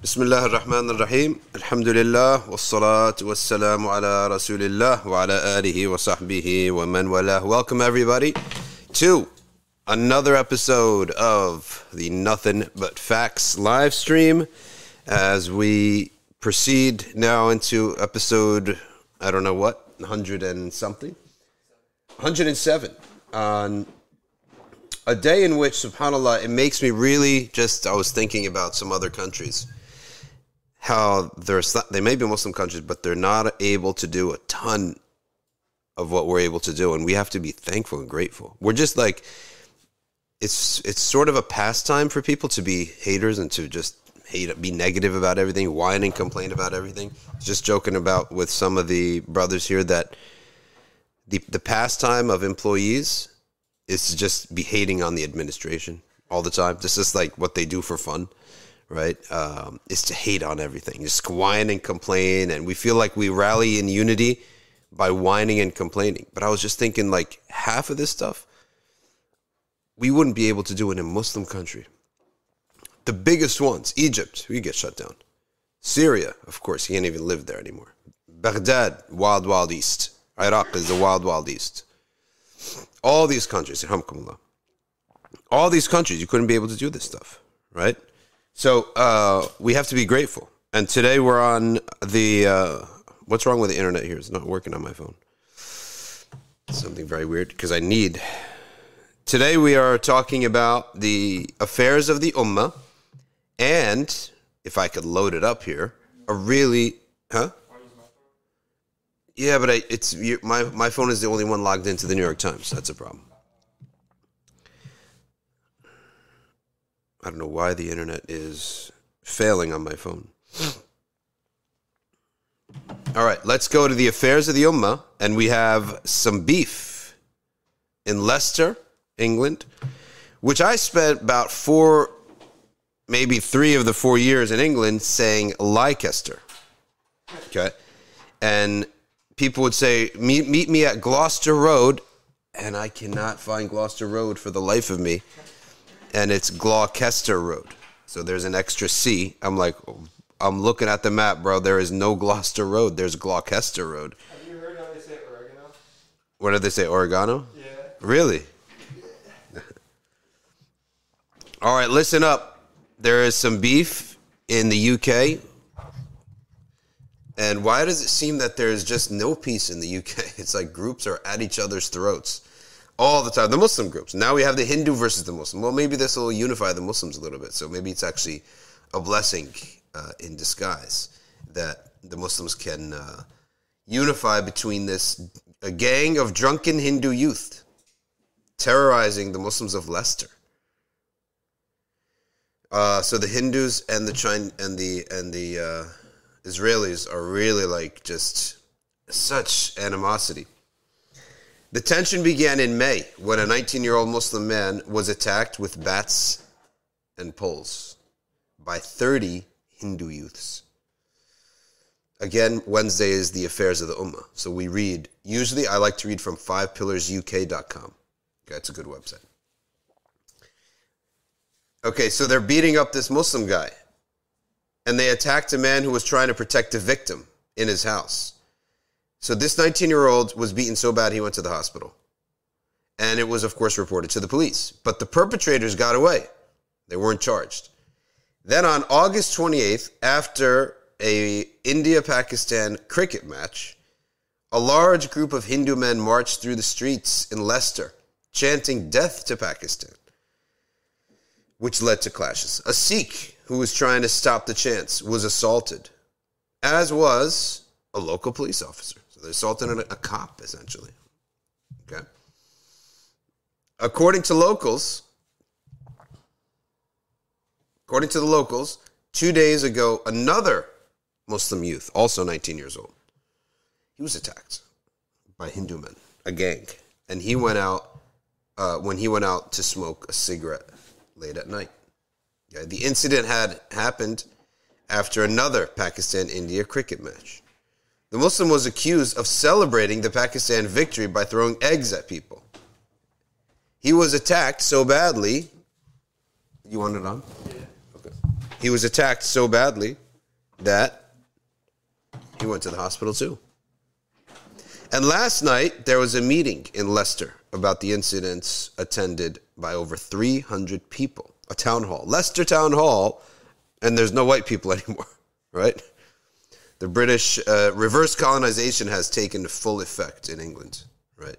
Bismillah ar-Rahman ar-Rahim. Alhamdulillah, wassalatu wassalamu ala rasulillah wa ala alihi wa sahbihi wa man walah. Welcome everybody to another episode of the Nothing But Facts live stream as we proceed now into episode, 107 on a day in which, subhanAllah, it makes me really just, I was thinking about some other countries. How they may be Muslim countries, but they're not able to do a ton of what we're able to do, and we have to be thankful and grateful. We're just like, it's sort of a pastime for people to be haters and to just hate, be negative about everything, whine and complain about everything. Just joking about with some of the brothers here that the pastime of employees is to just be hating on the administration all the time. This is like what they do for fun. Right, is to hate on everything. Just whine and complain, and we feel like we rally in unity by whining and complaining. But I was just thinking, like, half of this stuff, we wouldn't be able to do in a Muslim country. The biggest ones, Egypt, we get shut down. Syria, of course, he can't even live there anymore. Baghdad, wild, wild east. Iraq is the wild, wild east. All these countries, alhamdulillah. All these countries, you couldn't be able to do this stuff, right? So we have to be grateful. And today we're on the... what's wrong with the internet here? It's not working on my phone. Something very weird, because I need... Today we are talking about the affairs of the Ummah. And, if I could load it up here, a really... Huh? Yeah, but my phone is the only one logged into the New York Times. That's a problem. I don't know why the internet is failing on my phone. All right, let's go to the affairs of the Ummah. And we have some beef in Leicester, England, which I spent about maybe three of the 4 years in England saying Leicester. Okay. And people would say, meet me at Gloucester Road. And I cannot find Gloucester Road for the life of me. And it's Gloucester Road. So there's an extra C. I'm like, I'm looking at the map, bro. There is no Gloucester Road. There's Gloucester Road. Have you heard how they say oregano? What do they say, oregano? Yeah. Really? Yeah. All right, listen up. There is some beef in the UK. And why does it seem that there's just no peace in the UK? It's like groups are at each other's throats. All the time. The Muslim groups. Now we have the Hindu versus the Muslim. Well, maybe this will unify the Muslims a little bit. So maybe it's actually a blessing in disguise that the Muslims can unify between a gang of drunken Hindu youth terrorizing the Muslims of Leicester. So the Hindus and the Israelis are really like just such animosity. The tension began in May when a 19-year-old Muslim man was attacked with bats and poles by 30 Hindu youths. Again, Wednesday is the affairs of the Ummah. So we read, usually I like to read from fivepillarsuk.com. That's a good website. Okay, so they're beating up this Muslim guy. And they attacked a man who was trying to protect a victim in his house. So this 19-year-old was beaten so bad he went to the hospital. And it was, of course, reported to the police. But the perpetrators got away. They weren't charged. Then on August 28th, after an India-Pakistan cricket match, a large group of Hindu men marched through the streets in Leicester, chanting death to Pakistan, which led to clashes. A Sikh who was trying to stop the chants was assaulted, as was a local police officer. They assaulted a cop, essentially. Okay. According to the locals, 2 days ago, another Muslim youth, also 19 years old, he was attacked by Hindu men, a gang, and he went out to smoke a cigarette late at night. Okay. The incident had happened after another Pakistan-India cricket match. The Muslim was accused of celebrating the Pakistan victory by throwing eggs at people. He was attacked so badly. You want it on? Yeah. Okay. He was attacked so badly that he went to the hospital too. And last night, there was a meeting in Leicester about the incidents attended by over 300 people. A town hall. Leicester Town Hall, and there's no white people anymore, right? The British reverse colonization has taken full effect in England, right?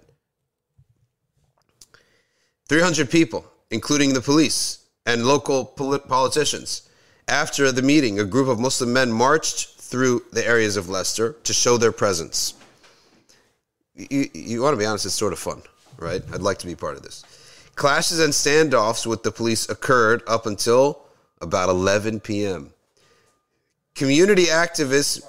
300 people, including the police and local politicians. After the meeting, a group of Muslim men marched through the areas of Leicester to show their presence. You want to be honest, it's sort of fun, right? I'd like to be part of this. Clashes and standoffs with the police occurred up until about 11 p.m. Community activist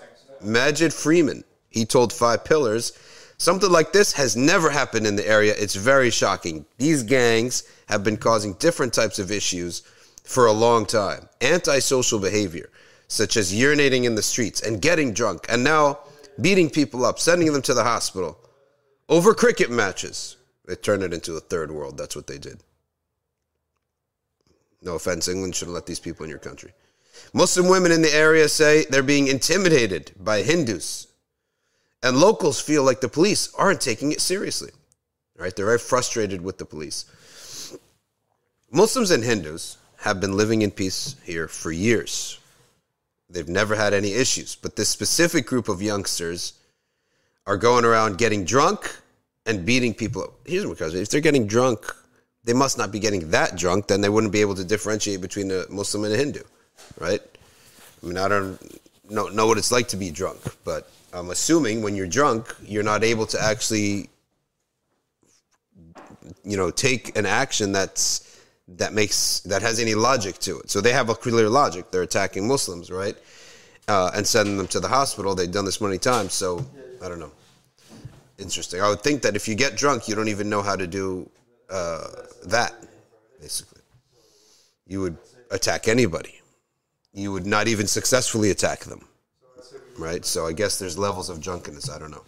Majid Freeman, he told Five Pillars, something like this has never happened in the area. It's very shocking. These gangs have been causing different types of issues for a long time. Antisocial behavior, such as urinating in the streets and getting drunk, and now beating people up, sending them to the hospital. Over cricket matches. They turned it into a third world. That's what they did. No offense, England shouldn't let these people in your country. Muslim women in the area say they're being intimidated by Hindus. And locals feel like the police aren't taking it seriously. Right? They're very frustrated with the police. Muslims and Hindus have been living in peace here for years. They've never had any issues. But this specific group of youngsters are going around getting drunk and beating people up. Here's what comes. If they're getting drunk, they must not be getting that drunk. Then they wouldn't be able to differentiate between a Muslim and a Hindu. Right? I mean, I don't know what it's like to be drunk, but I'm assuming when you're drunk, you're not able to actually, you know, take an action that has any logic to it. So they have a clear logic. They're attacking Muslims, right? And sending them to the hospital. They've done this many times. So I don't know. Interesting. I would think that if you get drunk, you don't even know how to do that. Basically, you would attack anybody. You would not even successfully attack them. Right? So I guess there's levels of drunkenness. I don't know.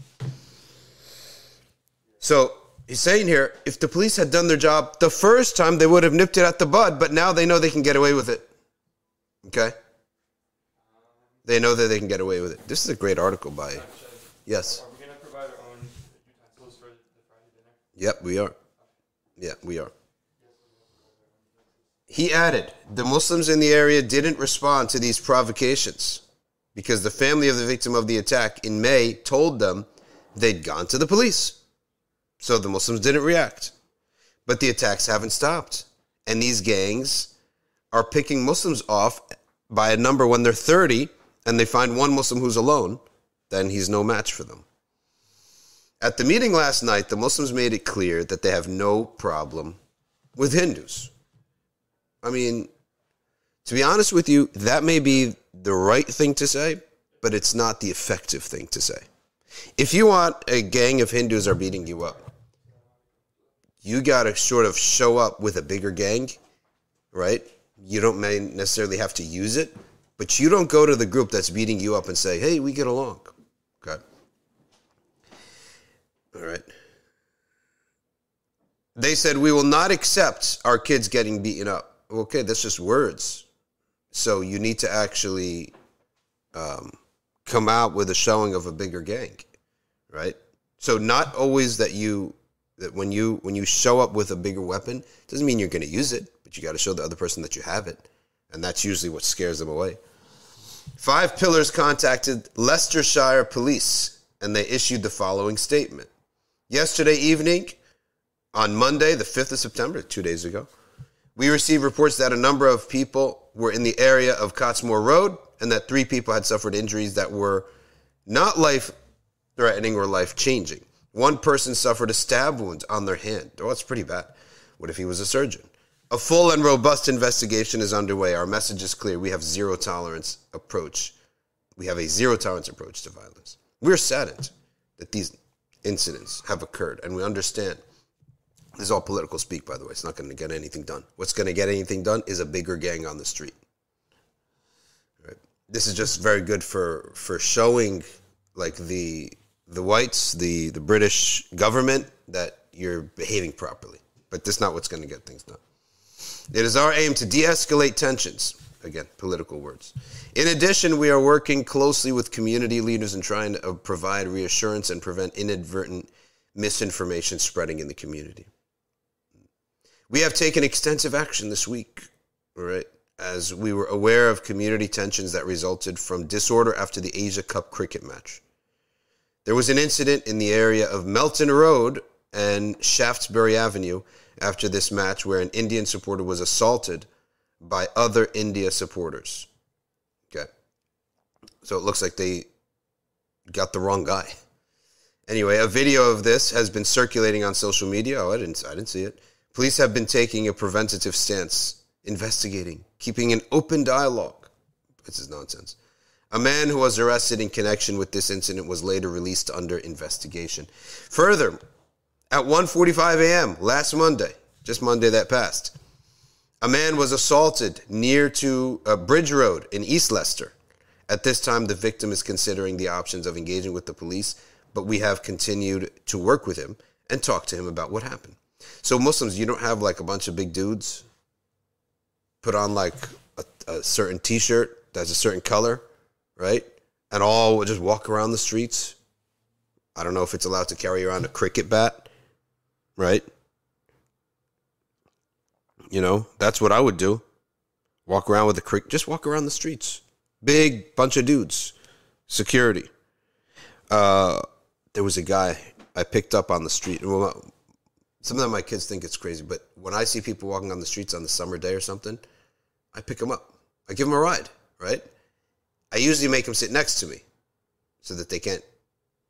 So he's saying here, if the police had done their job the first time, they would have nipped it at the bud, but now they know they can get away with it. Okay? They know that they can get away with it. This is a great article by... Yes? Are we going to provide our own utensils for the Friday dinner? Yep, we are. Yeah, we are. He added, the Muslims in the area didn't respond to these provocations because the family of the victim of the attack in May told them they'd gone to the police. So the Muslims didn't react. But the attacks haven't stopped. And these gangs are picking Muslims off by a number when they're 30 and they find one Muslim who's alone, then he's no match for them. At the meeting last night, the Muslims made it clear that they have no problem with Hindus. I mean, to be honest with you, that may be the right thing to say, but it's not the effective thing to say. If you want a gang of Hindus are beating you up, you got to sort of show up with a bigger gang, right? You don't necessarily have to use it, but you don't go to the group that's beating you up and say, hey, we get along. Okay. All right. They said, we will not accept our kids getting beaten up. Okay, that's just words. So you need to actually come out with a showing of a bigger gang, right? So not always that when you show up with a bigger weapon, doesn't mean you're going to use it, but you got to show the other person that you have it, and that's usually what scares them away. Five Pillars contacted Leicestershire Police, and they issued the following statement. Yesterday evening, on Monday, the 5th of September, 2 days ago, we received reports that a number of people were in the area of Cottesmore Road and that 3 people had suffered injuries that were not life-threatening or life-changing. One person suffered a stab wound on their hand. Oh, that's pretty bad. What if he was a surgeon? A full and robust investigation is underway. Our message is clear. We have a zero-tolerance approach to violence. We're saddened that these incidents have occurred, and we understand. This is all political speak, by the way. It's not going to get anything done. What's going to get anything done is a bigger gang on the street. Right? This is just very good for showing, like, the whites, the British government, that you're behaving properly. But that's not what's going to get things done. It is our aim to de-escalate tensions Again, political words. In addition, we are working closely with community leaders and trying to provide reassurance and prevent inadvertent misinformation spreading in the community. We have taken extensive action this week, right, as we were aware of community tensions that resulted from disorder after the Asia Cup cricket match. There was an incident in the area of Melton Road and Shaftesbury Avenue after this match where an Indian supporter was assaulted by other India supporters. Okay. So it looks like they got the wrong guy. Anyway, a video of this has been circulating on social media. Oh, I didn't see it. Police have been taking a preventative stance, investigating, keeping an open dialogue. This is nonsense. A man who was arrested in connection with this incident was later released under investigation. Further, at 1:45 a.m. last Monday, just Monday that passed, a man was assaulted near to Bridge Road in East Leicester. At this time, the victim is considering the options of engaging with the police, but we have continued to work with him and talk to him about what happened. So Muslims, you don't have like a bunch of big dudes put on like a certain t-shirt that's a certain color, right? And all just walk around the streets. I don't know if it's allowed to carry around a cricket bat, right? You know, that's what I would do. Walk around with a cricket. Just walk around the streets. Big bunch of dudes. Security. There was a guy I picked up on the street. Sometimes my kids think it's crazy, but when I see people walking on the streets on the summer day or something, I pick them up. I give them a ride, right? I usually make them sit next to me so that they can't.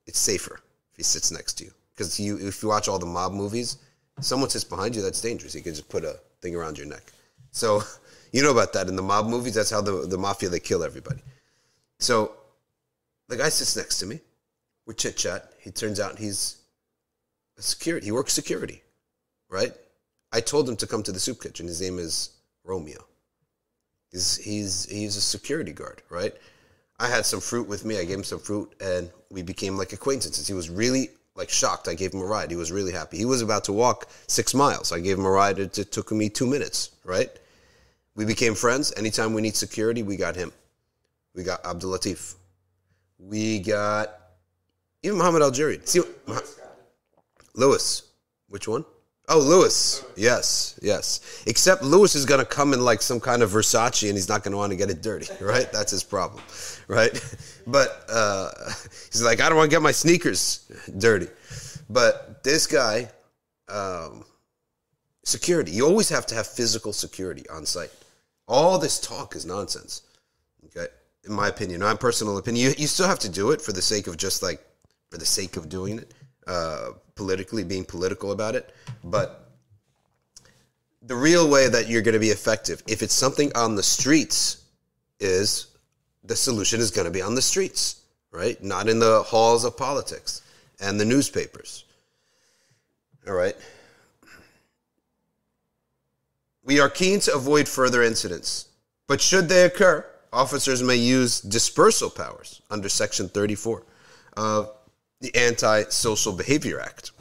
It's safer if he sits next to you. Because if you watch all the mob movies, someone sits behind you, that's dangerous. He can just put a thing around your neck. So, you know about that. In the mob movies, that's how the mafia, they kill everybody. So, the guy sits next to me. We chit-chat. He turns out he's a security. He works security, right? I told him to come to the soup kitchen. His name is Romeo. He's a security guard, right? I had some fruit with me. I gave him some fruit, and we became like acquaintances. He was really like shocked. I gave him a ride. He was really happy. He was about to walk 6 miles. I gave him a ride. It took me 2 minutes, right? We became friends. Anytime we need security, we got him. We got Abdul Latif. We got even Mohammed al-Jarid. See, Lewis. Which one? Oh, Lewis. Yes, yes. Except Lewis is going to come in like some kind of Versace and he's not going to want to get it dirty, right? That's his problem, right? But he's like, I don't want to get my sneakers dirty. But this guy, security. You always have to have physical security on site. All this talk is nonsense, okay? In my opinion, my personal opinion. You still have to do it for the sake of just like, for the sake of doing it. Politically, being political about it, but the real way that you're going to be effective, if it's something on the streets, is the solution is going to be on the streets, right? Not in the halls of politics and the newspapers. All right. We are keen to avoid further incidents, but should they occur, officers may use dispersal powers under Section 34 of the Anti-Social Behavior Act,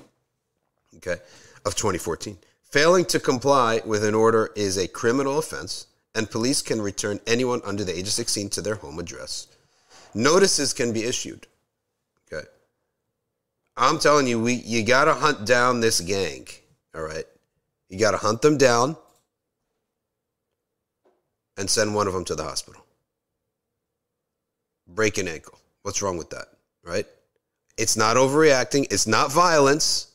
okay, of 2014. Failing to comply with an order is a criminal offense, and police can return anyone under the age of 16 to their home address. Notices can be issued, okay? I'm telling you, you got to hunt down this gang, all right? You got to hunt them down and send one of them to the hospital. Break an ankle. What's wrong with that, right? It's not overreacting. It's not violence.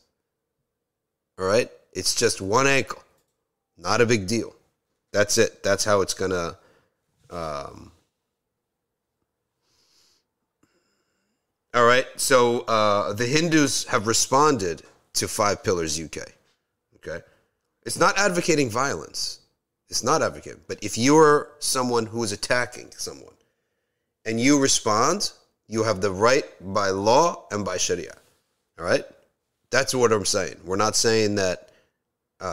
All right? It's just one ankle. Not a big deal. That's it. That's how it's going to... All right. So the Hindus have responded to Five Pillars UK. Okay? It's not advocating violence. It's not advocating. But if you're someone who is attacking someone and you respond... You have the right by law and by Sharia, all right? That's what I'm saying. We're not saying that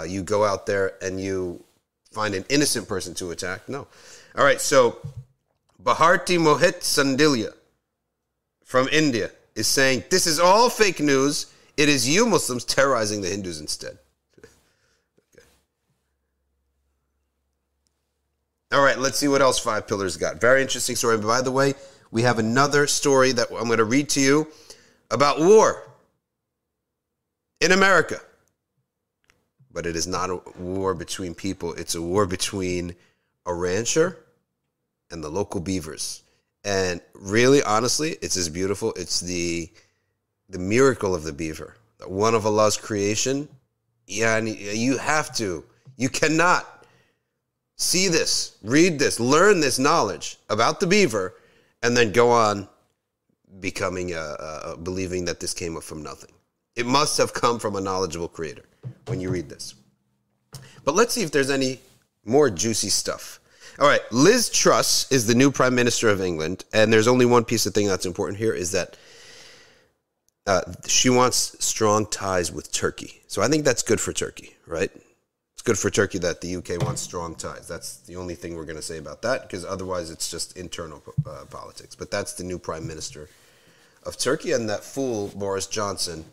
you go out there and you find an innocent person to attack. No. All right, so Bharti Mohit Sandilia from India is saying, this is all fake news. It is you Muslims terrorizing the Hindus instead. All right, let's see what else Five Pillars got. Very interesting story. By the way, we have another story that I'm going to read to you about war in America. But it is not a war between people. It's a war between a rancher and the local beavers. And really, honestly, it's as beautiful. It's the miracle of the beaver. One of Allah's creation. Yeah, and you have to. You cannot see this, read this, learn this knowledge about the beaver, and then go on becoming believing that this came up from nothing. It must have come from a knowledgeable creator when you read this. But let's see if there's any more juicy stuff. All right, Liz Truss is the new Prime Minister of England, and there's only one piece of thing that's important here is that she wants strong ties with Turkey. So I think that's good for Turkey, right? It's good for Turkey that the UK wants strong ties. That's the only thing we're going to say about that, because otherwise it's just internal politics. But that's the new Prime Minister of Turkey, and that fool Boris Johnson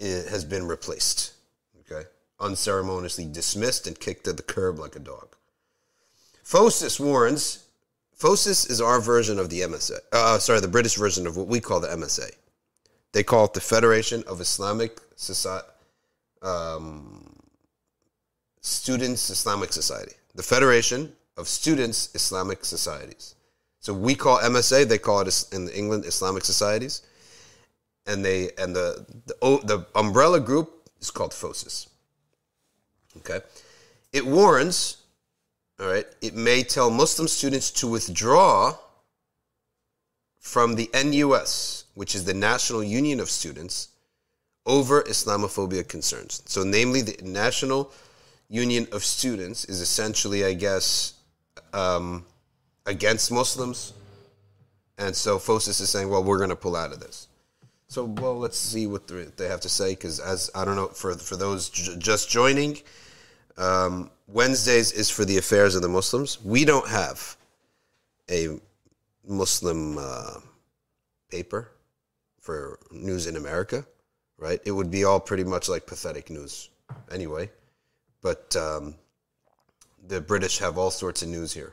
has been replaced. Okay, unceremoniously dismissed and kicked to the curb like a dog. FOSIS warns. FOSIS is our version of the MSA. The British version of what we call the MSA. They call it the Federation of Islamic Society, Students Islamic Society. The Federation of Students Islamic Societies. So we call MSA. They call it in England Islamic Societies, and the umbrella group is called FOSIS. Okay, it warns. All right, it may tell Muslim students to withdraw from the NUS, which is the National Union of Students, over Islamophobia concerns. So namely, the National Union of Students is essentially, I guess, against Muslims. And so FOSIS is saying, well, we're going to pull out of this. So, well, let's see what they have to say, because as I don't know, for those just joining, Wednesdays is for the affairs of the Muslims. We don't have a Muslim paper for news in America, right? It would be all pretty much like pathetic news anyway. But the British have all sorts of news here.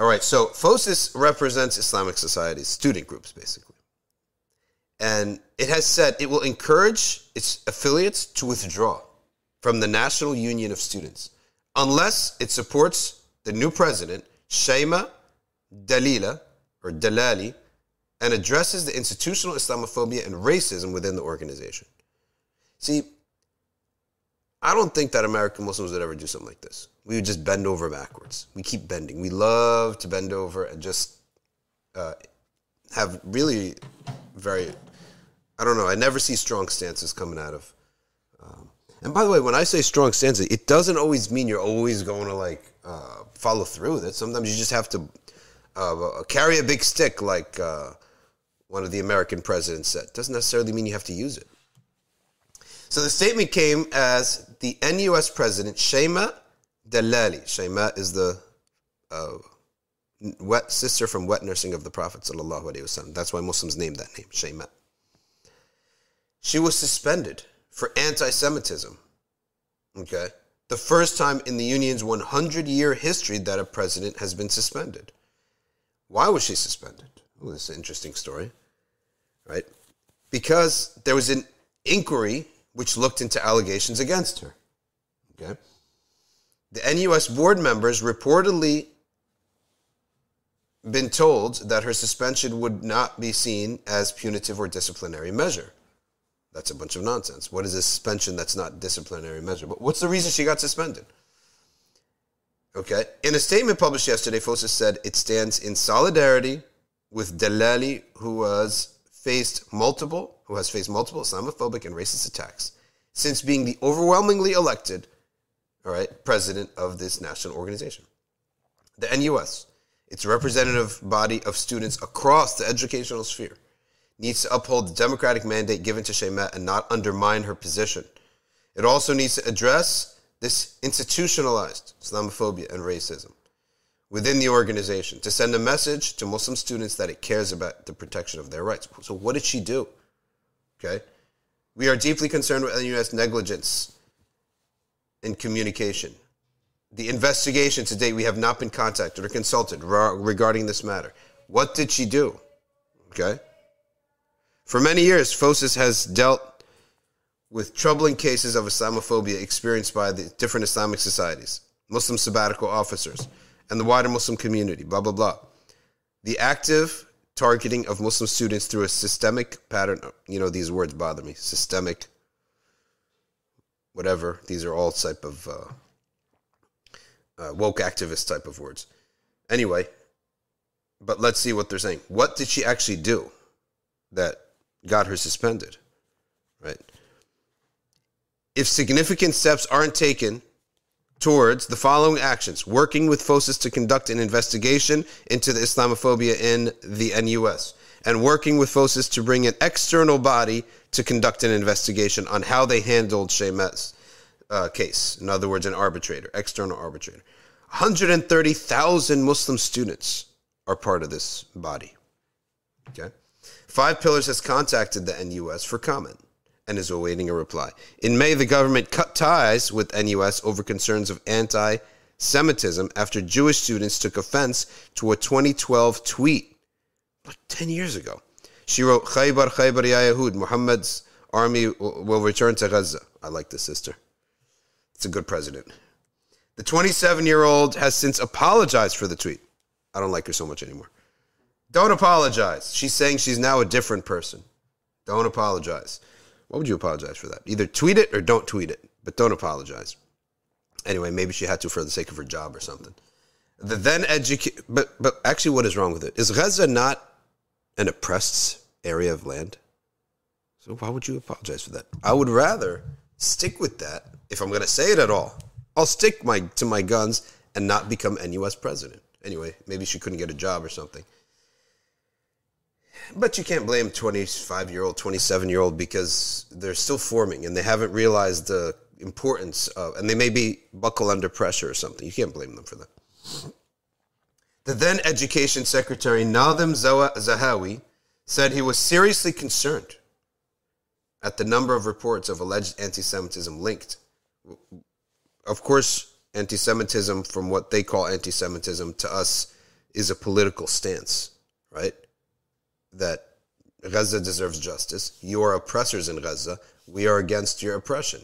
All right, so FOSIS represents Islamic societies, student groups basically. And it has said it will encourage its affiliates to withdraw from the National Union of Students, unless it supports the new president, Shaima Dallali, and addresses the institutional Islamophobia and racism within the organization. See, I don't think that American Muslims would ever do something like this. We would just bend over backwards. We keep bending. We love to bend over and just have really very, I don't know, I never see strong stances coming out of and by the way, when I say strong stance, it doesn't always mean you're always going to follow through with it. Sometimes you just have to carry a big stick, like one of the American presidents said. It doesn't necessarily mean you have to use it. So the statement came as the NUS president, Shaima Dallali. Shaima is the sister from wet nursing of the Prophet ﷺ. That's why Muslims named that name, Shaima. She was suspended for anti-Semitism, okay? The first time in the union's 100-year history that a president has been suspended. Why was she suspended? Oh, this is an interesting story, right? Because there was an inquiry which looked into allegations against her, okay? The NUS board members reportedly been told that her suspension would not be seen as punitive or disciplinary measure. That's a bunch of nonsense. What is a suspension that's not disciplinary measure? But what's the reason she got suspended? Okay. In a statement published yesterday, FOSIS said it stands in solidarity with Dallali, who has faced multiple Islamophobic and racist attacks since being the overwhelmingly elected, all right, president of this national organization. The NUS, its representative body of students across the educational sphere, needs to uphold the democratic mandate given to Shaima and not undermine her position. It also needs to address this institutionalized Islamophobia and racism within the organization to send a message to Muslim students that it cares about the protection of their rights. So what did she do? Okay. We are deeply concerned with NUS negligence in communication the investigation to date, we have not been contacted or consulted regarding this matter. What did she do? Okay. For many years, FOSIS has dealt with troubling cases of Islamophobia experienced by the different Islamic societies, Muslim sabbatical officers, and the wider Muslim community, blah, blah, blah. The active targeting of Muslim students through a systemic pattern, you know, these words bother me, systemic, whatever, these are all type of woke activist type of words. Anyway, but let's see what they're saying. What did she actually do that got her suspended, right? If significant steps aren't taken towards the following actions, working with FOSIS to conduct an investigation into the Islamophobia in the NUS, and working with FOSIS to bring an external body to conduct an investigation on how they handled Shaima's case. In other words, an arbitrator, external arbitrator. 130,000 Muslim students are part of this body. Okay? Five Pillars has contacted the NUS for comment and is awaiting a reply. In May, the government cut ties with NUS over concerns of anti-Semitism after Jewish students took offense to a 2012 tweet, like 10 years ago. She wrote, "Khaybar, Khaybar ya Yahud, Muhammad's army will return to Gaza." I like this sister. It's a good president. The 27-year-old has since apologized for the tweet. I don't like her so much anymore. Don't apologize. She's saying she's now a different person. Don't apologize. Why would you apologize for that? Either tweet it or don't tweet it, but don't apologize. Anyway, maybe she had to for the sake of her job or something. The then educate, but actually, what is wrong with it? Is Gaza not an oppressed area of land? So why would you apologize for that? I would rather stick with that. If I'm going to say it at all, I'll stick to my guns and not become NUS president. Anyway, maybe she couldn't get a job or something. But you can't blame 25-year-old, 27-year-old because they're still forming and they haven't realized the importance of, and they maybe buckle under pressure or something. You can't blame them for that. The then Education Secretary, Nadhim Zahawi, said he was seriously concerned at the number of reports of alleged anti-Semitism linked. Of course, anti-Semitism, from what they call anti-Semitism, to us is a political stance, right? That Gaza deserves justice. You are oppressors in Gaza. We are against your oppression.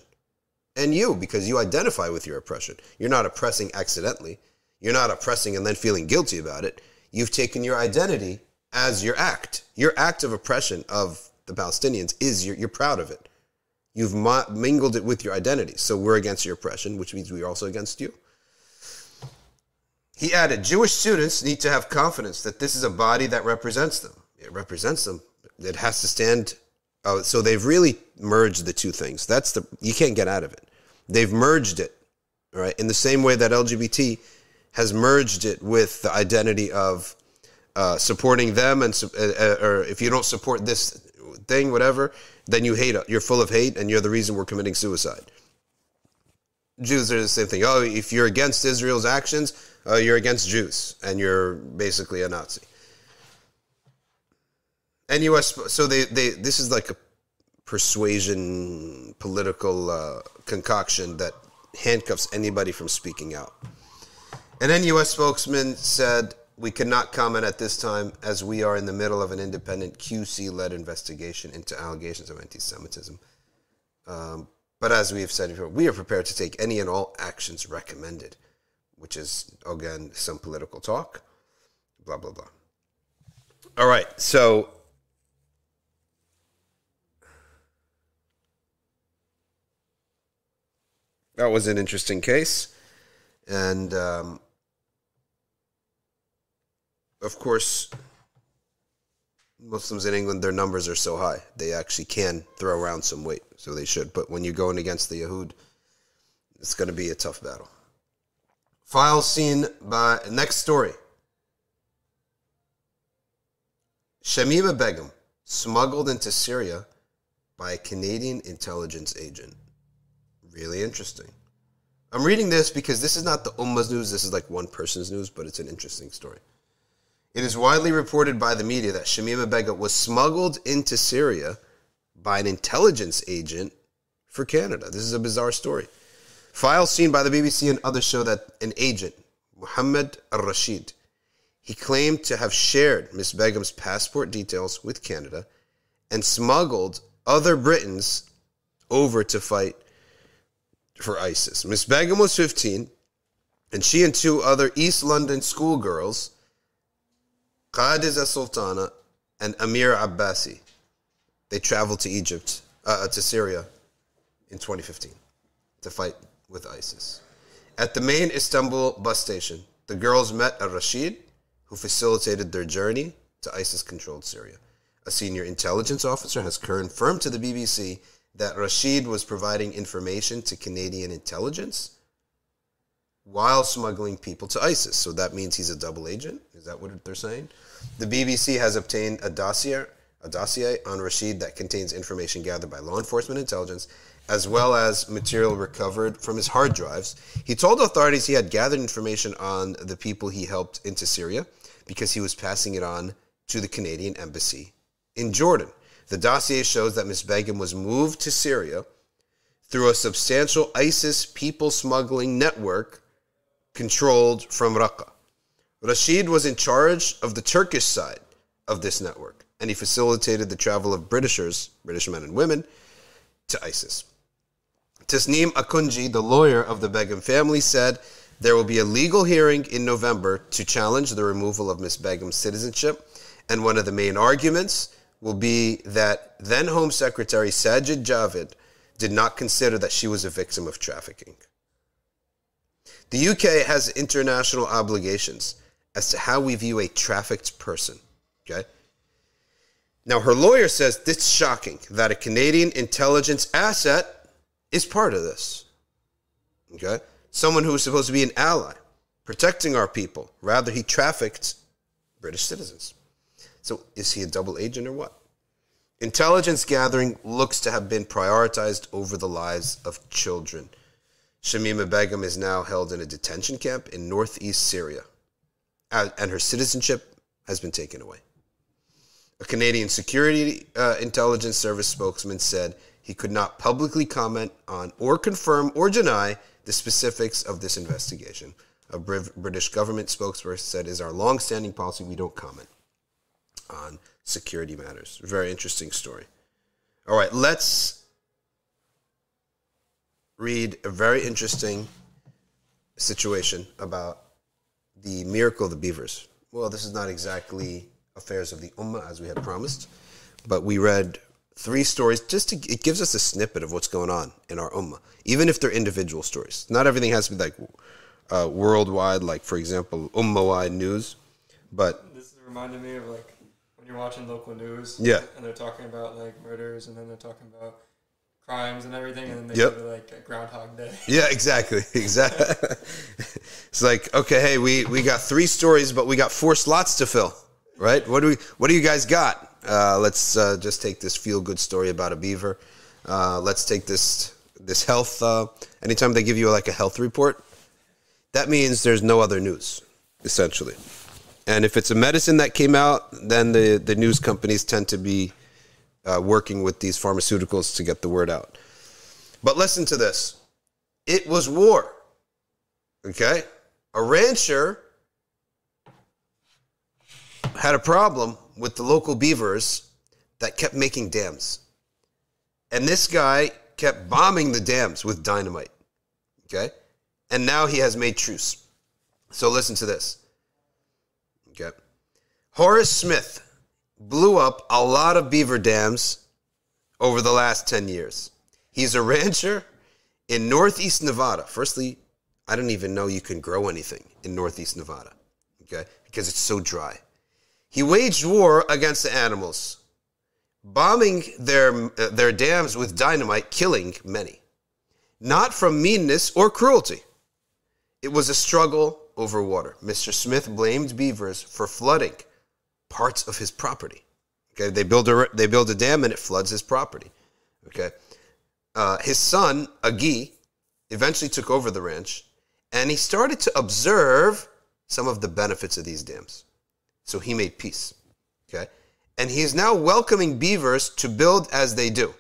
And you, because you identify with your oppression. You're not oppressing accidentally. You're not oppressing and then feeling guilty about it. You've taken your identity as your act. Your act of oppression of the Palestinians is, you're proud of it. You've mingled it with your identity. So we're against your oppression, which means we're also against you. He added, Jewish students need to have confidence that this is a body that represents them. It represents them. It has to stand. So they've really merged the two things. That's the, you can't get out of it. They've merged it, all right? In the same way that LGBT has merged it with the identity of supporting them, and or if you don't support this thing, whatever, then you hate. You're full of hate, and you're the reason we're committing suicide. Jews are the same thing. Oh, if you're against Israel's actions, you're against Jews, and you're basically a Nazi. NUS, so they this is like a persuasion, political concoction that handcuffs anybody from speaking out. An NUS spokesman said, "We cannot comment at this time as we are in the middle of an independent QC-led investigation into allegations of anti-Semitism. But as we have said before, we are prepared to take any and all actions recommended," which is, again, some political talk, blah, blah, blah. All right, so that was an interesting case. And, of course, Muslims in England, their numbers are so high. They actually can throw around some weight, so they should. But when you're going against the Yahud, it's going to be a tough battle. File seen by... Next story. Shamima Begum, smuggled into Syria by a Canadian intelligence agent. Really interesting. I'm reading this because this is not the Ummah's news. This is like one person's news, but it's an interesting story. It is widely reported by the media that Shamima Begum was smuggled into Syria by an intelligence agent for Canada. This is a bizarre story. Files seen by the BBC and others show that an agent, Mohammed al-Rashid, he claimed to have shared Ms. Begum's passport details with Canada and smuggled other Britons over to fight for ISIS. Ms. Begum was 15, and she and two other East London schoolgirls, Qadez al-Sultana and Amir Abbasi, they traveled to Egypt, to Syria in 2015 to fight with ISIS. At the main Istanbul bus station, the girls met al-Rashid, who facilitated their journey to ISIS-controlled Syria. A senior intelligence officer has confirmed to the BBC that Rashid was providing information to Canadian intelligence while smuggling people to ISIS. So that means he's a double agent? Is that what they're saying? The BBC has obtained a dossier on Rashid that contains information gathered by law enforcement intelligence, as well as material recovered from his hard drives. He told authorities he had gathered information on the people he helped into Syria because he was passing it on to the Canadian embassy in Jordan. The dossier shows that Ms. Begum was moved to Syria through a substantial ISIS people smuggling network controlled from Raqqa. Rashid was in charge of the Turkish side of this network, and he facilitated the travel of Britishers, British men and women, to ISIS. Tasneem Akunji, the lawyer of the Begum family, said there will be a legal hearing in November to challenge the removal of Ms. Begum's citizenship, and one of the main arguments will be that then Home Secretary Sajid Javid did not consider that she was a victim of trafficking. The UK has international obligations as to how we view a trafficked person. Okay? Now, her lawyer says it's shocking that a Canadian intelligence asset is part of this. Okay? Someone who is supposed to be an ally, protecting our people. Rather, he trafficked British citizens. So is he a double agent or what? Intelligence gathering looks to have been prioritized over the lives of children. Shamima Begum is now held in a detention camp in northeast Syria, and her citizenship has been taken away. A Canadian security intelligence service spokesman said he could not publicly comment on or confirm or deny the specifics of this investigation. A British government spokesperson said it is our long-standing policy we don't comment on security matters. Very interesting story. All right, let's read a very interesting situation about the miracle of the beavers. Well, this is not exactly affairs of the Ummah as we had promised, but we read three stories. It gives us a snippet of what's going on in our Ummah, even if they're individual stories. Not everything has to be like worldwide, like, for example, Ummah-wide news, but... This is reminding me of, like, you're watching local news, yeah, and they're talking about like murders, and then they're talking about crimes and everything, and then they go to like Groundhog Day. Yeah, exactly. It's like, okay, hey, we got three stories, but we got four slots to fill, right? What do you guys got? Let's just take this feel good story about a beaver. Let's take this health. Anytime they give you like a health report, that means there's no other news, essentially. And if it's a medicine that came out, then the news companies tend to be working with these pharmaceuticals to get the word out. But listen to this. It was war. Okay? A rancher had a problem with the local beavers that kept making dams. And this guy kept bombing the dams with dynamite. Okay? And now he has made truce. So listen to this. Okay. Horace Smith blew up a lot of beaver dams over the last 10 years. He's a rancher in northeast Nevada. Firstly, I didn't even know you can grow anything in northeast Nevada, okay, because it's so dry. He waged war against the animals, bombing their dams with dynamite, killing many. Not from meanness or cruelty. It was a struggle over water. Mr. Smith blamed beavers for flooding parts of his property. Okay, they build a dam and it floods his property. Okay, his son Agi eventually took over the ranch, and he started to observe some of the benefits of these dams. So he made peace. Okay, and he is now welcoming beavers to build as they do.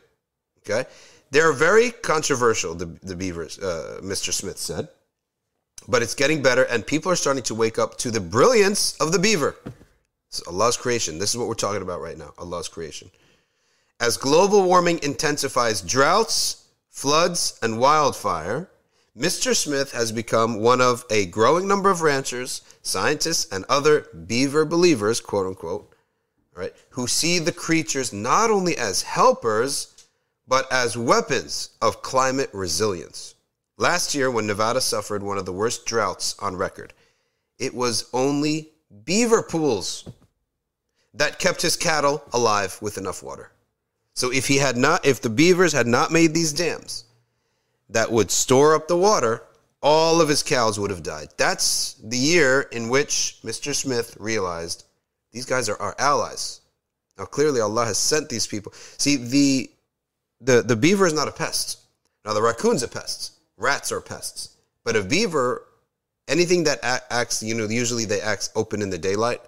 Okay, They're very controversial, the Beavers, Mr. Smith said. But it's getting better, and people are starting to wake up to the brilliance of the Beaver. It's Allah's creation. This is what we're talking about right now, Allah's creation. As global warming intensifies droughts, floods, and wildfire, Mr. Smith has become one of a growing number of ranchers, scientists, and other beaver believers, quote unquote, right, who see the creatures not only as helpers, but as weapons of climate resilience. Last year, when Nevada suffered one of the worst droughts on record, it was only beaver pools that kept his cattle alive with enough water. So if the beavers had not made these dams that would store up the water, all of his cows would have died. That's the year in which Mr. Smith realized these guys are our allies. Now, clearly Allah has sent these people. See, the beaver is not a pest. Now, the raccoons are pests. Rats are pests. But a beaver, anything that acts, usually they act open in the daylight,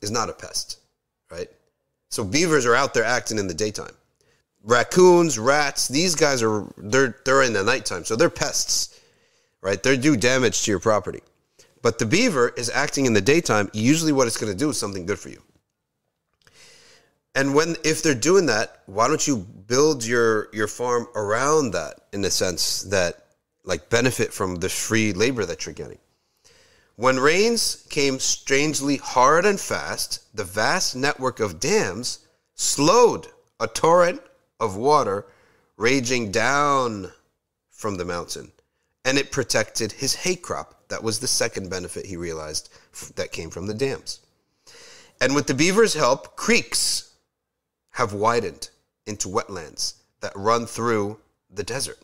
is not a pest, right? So beavers are out there acting in the daytime. Raccoons, rats, these guys are, they're in the nighttime. So they're pests, right? They do damage to your property. But the beaver is acting in the daytime. Usually what it's going to do is something good for you. And if they're doing that, why don't you build your farm around that, in the sense that, like, benefit from the free labor that you're getting? When rains came strangely hard and fast, the vast network of dams slowed a torrent of water raging down from the mountain, and it protected his hay crop. That was the second benefit he realized that came from the dams. And with the beavers' help, creeks have widened into wetlands that run through the desert,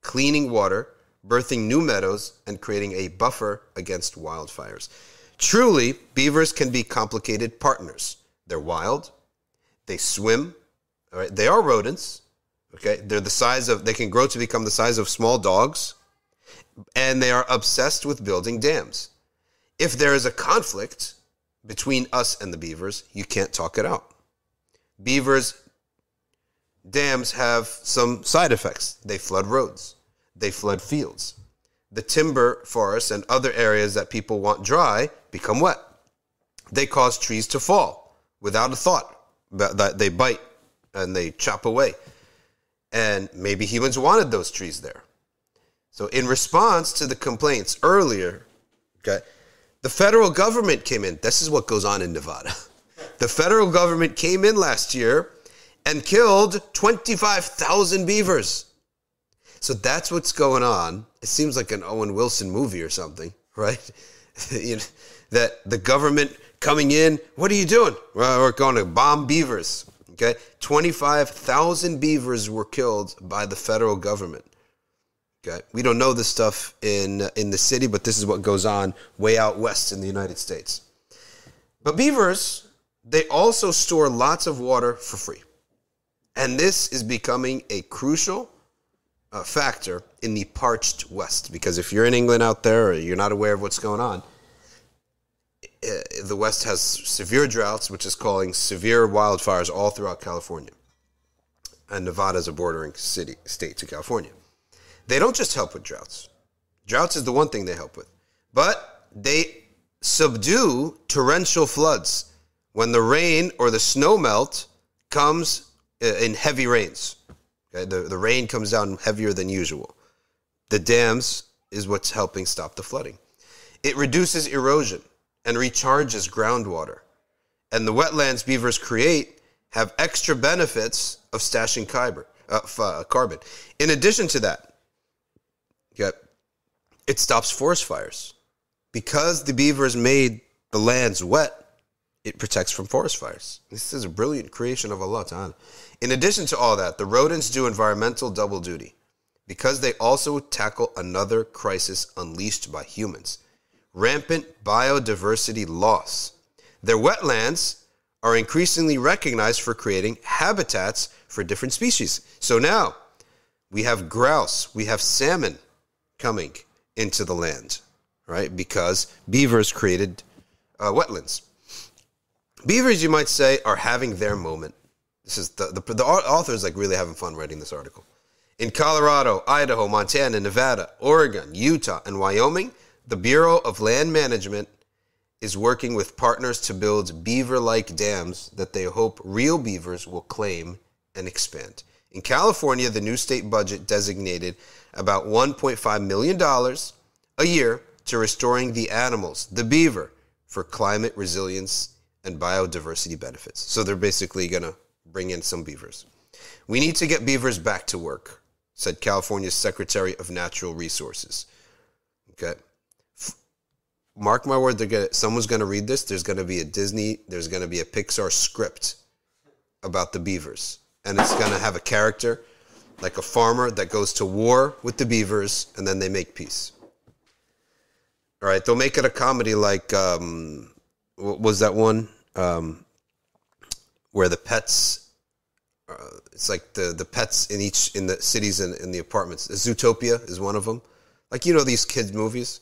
cleaning water, birthing new meadows, and creating a buffer against wildfires. Truly, beavers can be complicated partners. They're wild. They swim. All right? They are rodents. Okay? They can grow to become the size of small dogs. And they are obsessed with building dams. If there is a conflict between us and the beavers, you can't talk it out. Beavers' dams have some side effects. They flood roads. They flood fields. The timber forests and other areas that people want dry become wet. They cause trees to fall without a thought. They bite and they chop away. And maybe humans wanted those trees there. So in response to the complaints earlier, okay, the federal government came in. This is what goes on in Nevada. The federal government came in last year and killed 25,000 beavers. So that's what's going on. It seems like an Owen Wilson movie or something, right? That the government coming in, what are you doing? Well, we're going to bomb beavers, okay? 25,000 beavers were killed by the federal government, okay? We don't know this stuff in the city, but this is what goes on way out west in the United States. But beavers, they also store lots of water for free. And this is becoming a crucial factor in the parched West, because if you're in England out there or you're not aware of what's going on, the West has severe droughts, which is causing severe wildfires all throughout California. And Nevada is a bordering state to California. They don't just help with droughts. Droughts is the one thing they help with. But they subdue torrential floods when the rain or the snow melt comes in heavy rains. Okay, the rain comes down heavier than usual. The dams is what's helping stop the flooding. It reduces erosion and recharges groundwater. And the wetlands beavers create have extra benefits of stashing carbon. In addition to that, okay, it stops forest fires. Because the beavers made the lands wet, it protects from forest fires. This is a brilliant creation of Allah Ta'ala. In addition to all that, the rodents do environmental double duty because they also tackle another crisis unleashed by humans: rampant biodiversity loss. Their wetlands are increasingly recognized for creating habitats for different species. So now we have grouse, we have salmon coming into the land, right? Because beavers created wetlands. Beavers, you might say, are having their moment. This is the author's really having fun writing this article. In Colorado, Idaho, Montana, Nevada, Oregon, Utah, and Wyoming, the Bureau of Land Management is working with partners to build beaver-like dams that they hope real beavers will claim and expand. In California, the new state budget designated about $1.5 million a year to restoring the animals, the beaver, for climate resilience and biodiversity benefits. So they're basically going to bring in some beavers. We need to get beavers back to work, said California's Secretary of Natural Resources. Okay. Mark my word, someone's going to read this. There's going to be a Disney, there's going to be a Pixar script about the beavers. And it's going to have a character, like a farmer that goes to war with the beavers, and then they make peace. All right, they'll make it a comedy like, what was that one? Where the pets, it's like the pets in the cities and in the apartments. Zootopia is one of them. Like, you know, these kids' movies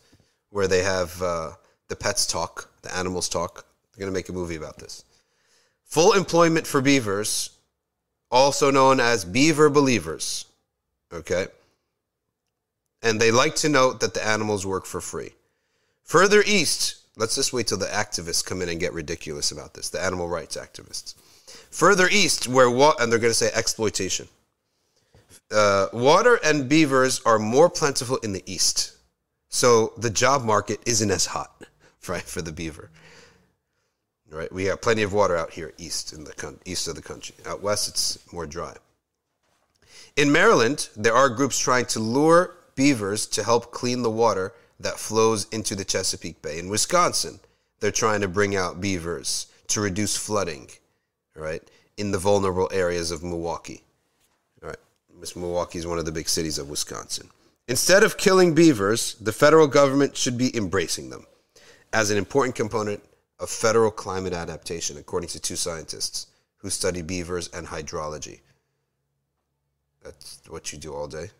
where they have the pets talk, the animals talk. They're going to make a movie about this. Full employment for beavers, also known as beaver believers, okay? And they like to note that the animals work for free. Further east, let's just wait till the activists come in and get ridiculous about this, the animal rights activists. Further east, where what? And they're going to say exploitation. Water and beavers are more plentiful in the east. So the job market isn't as hot, right, for the beaver. Right, we have plenty of water out here east in the east of the country. Out west, it's more dry. In Maryland, there are groups trying to lure beavers to help clean the water that flows into the Chesapeake Bay. In Wisconsin, they're trying to bring out beavers to reduce flooding, right, in the vulnerable areas of Milwaukee. All right, Milwaukee is one of the big cities of Wisconsin. Instead of killing beavers, the federal government should be embracing them as an important component of federal climate adaptation, according to two scientists who study beavers and hydrology. That's what you do all day.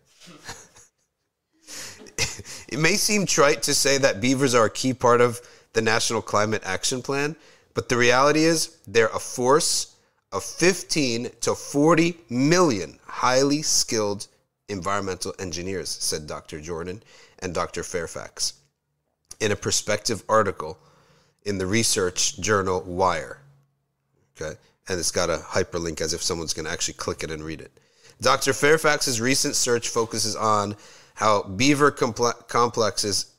It may seem trite to say that beavers are a key part of the National Climate Action Plan, but the reality is they're a force of 15 to 40 million highly skilled environmental engineers, said Dr. Jordan and Dr. Fairfax in a perspective article in the research journal Wire. Okay, and it's got a hyperlink as if someone's going to actually click it and read it. Dr. Fairfax's recent search focuses on how beaver complexes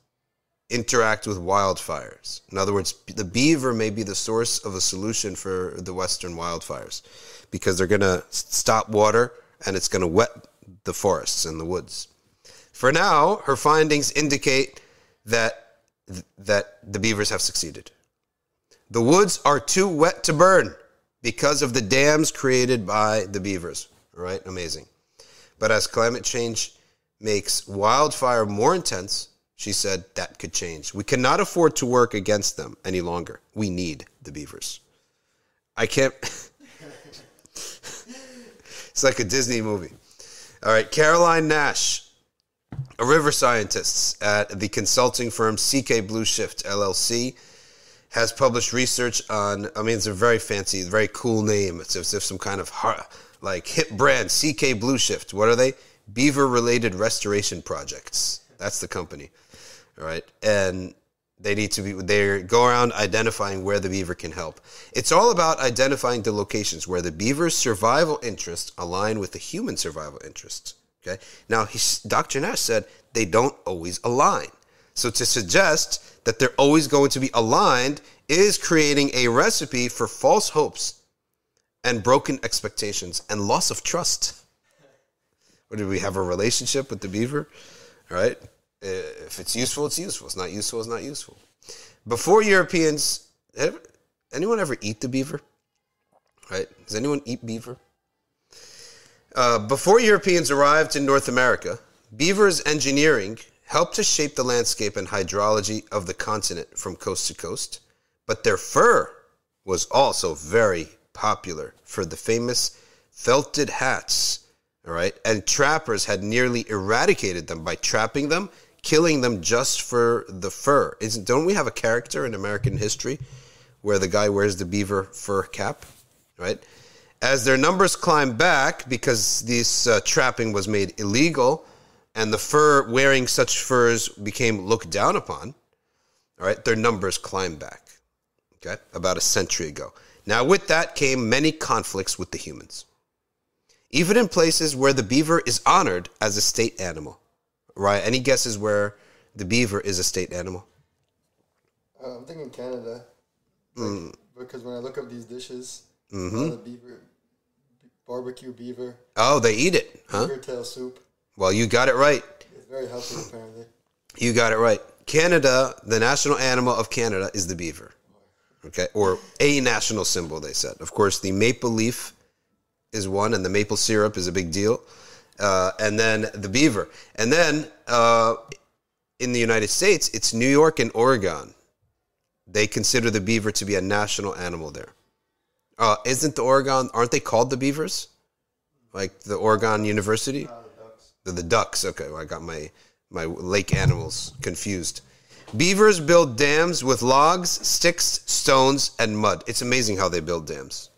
interact with wildfires. In other words, the beaver may be the source of a solution for the western wildfires because they're going to stop water and it's going to wet the forests and the woods. For now, her findings indicate that the beavers have succeeded. The woods are too wet to burn because of the dams created by the beavers. All right, amazing. But as climate change makes wildfire more intense, she said that could change. We cannot afford to work against them any longer. We need the beavers. I can't. It's like a Disney movie. All right, Caroline Nash, a river scientist at the consulting firm CK Blue Shift, LLC, has published research on, I mean, it's a very fancy, very cool name. It's as if some kind of like hip brand, CK Blue Shift. What are they? Beaver-related restoration projects. That's the company. All right. And they go around identifying where the beaver can help. It's all about identifying the locations where the beaver's survival interests align with the human survival interests. Okay. Now, Dr. Nash said they don't always align. So to suggest that they're always going to be aligned is creating a recipe for false hopes and broken expectations and loss of trust. What, do we have a relationship with the beaver? All right. If it's useful, it's useful. It's not useful, it's not useful. Before Europeans, anyone ever eat the beaver? All right. Does anyone eat beaver? Before Europeans arrived in North America, beavers' engineering helped to shape the landscape and hydrology of the continent from coast to coast, but their fur was also very popular for the famous felted hats. All right, and trappers had nearly eradicated them by trapping them, killing them just for the fur. Don't we have a character in American history where the guy wears the beaver fur cap, right? As their numbers climbed back, because this trapping was made illegal, and the fur, wearing such furs became looked down upon, all right, their numbers climbed back, okay, about a century ago. Now with that came many conflicts with the humans, even in places where the beaver is honored as a state animal. Right? Any guesses where the beaver is a state animal? I'm thinking Canada. Like, because when I look up these dishes, the beaver, barbecue beaver. Oh, they eat it, huh? Beaver tail soup. Well, you got it right. It's very healthy, apparently. You got it right. Canada, the national animal of Canada is the beaver. Okay, or a national symbol, they said. Of course, the maple leaf is one, and the maple syrup is a big deal. And then the beaver. And then in the United States, it's New York and Oregon. They consider the beaver to be a national animal there. Isn't the Oregon, aren't they called the beavers? Like the Oregon University? The ducks. The ducks, okay. Well, I got my lake animals confused. Beavers build dams with logs, sticks, stones, and mud. It's amazing how they build dams,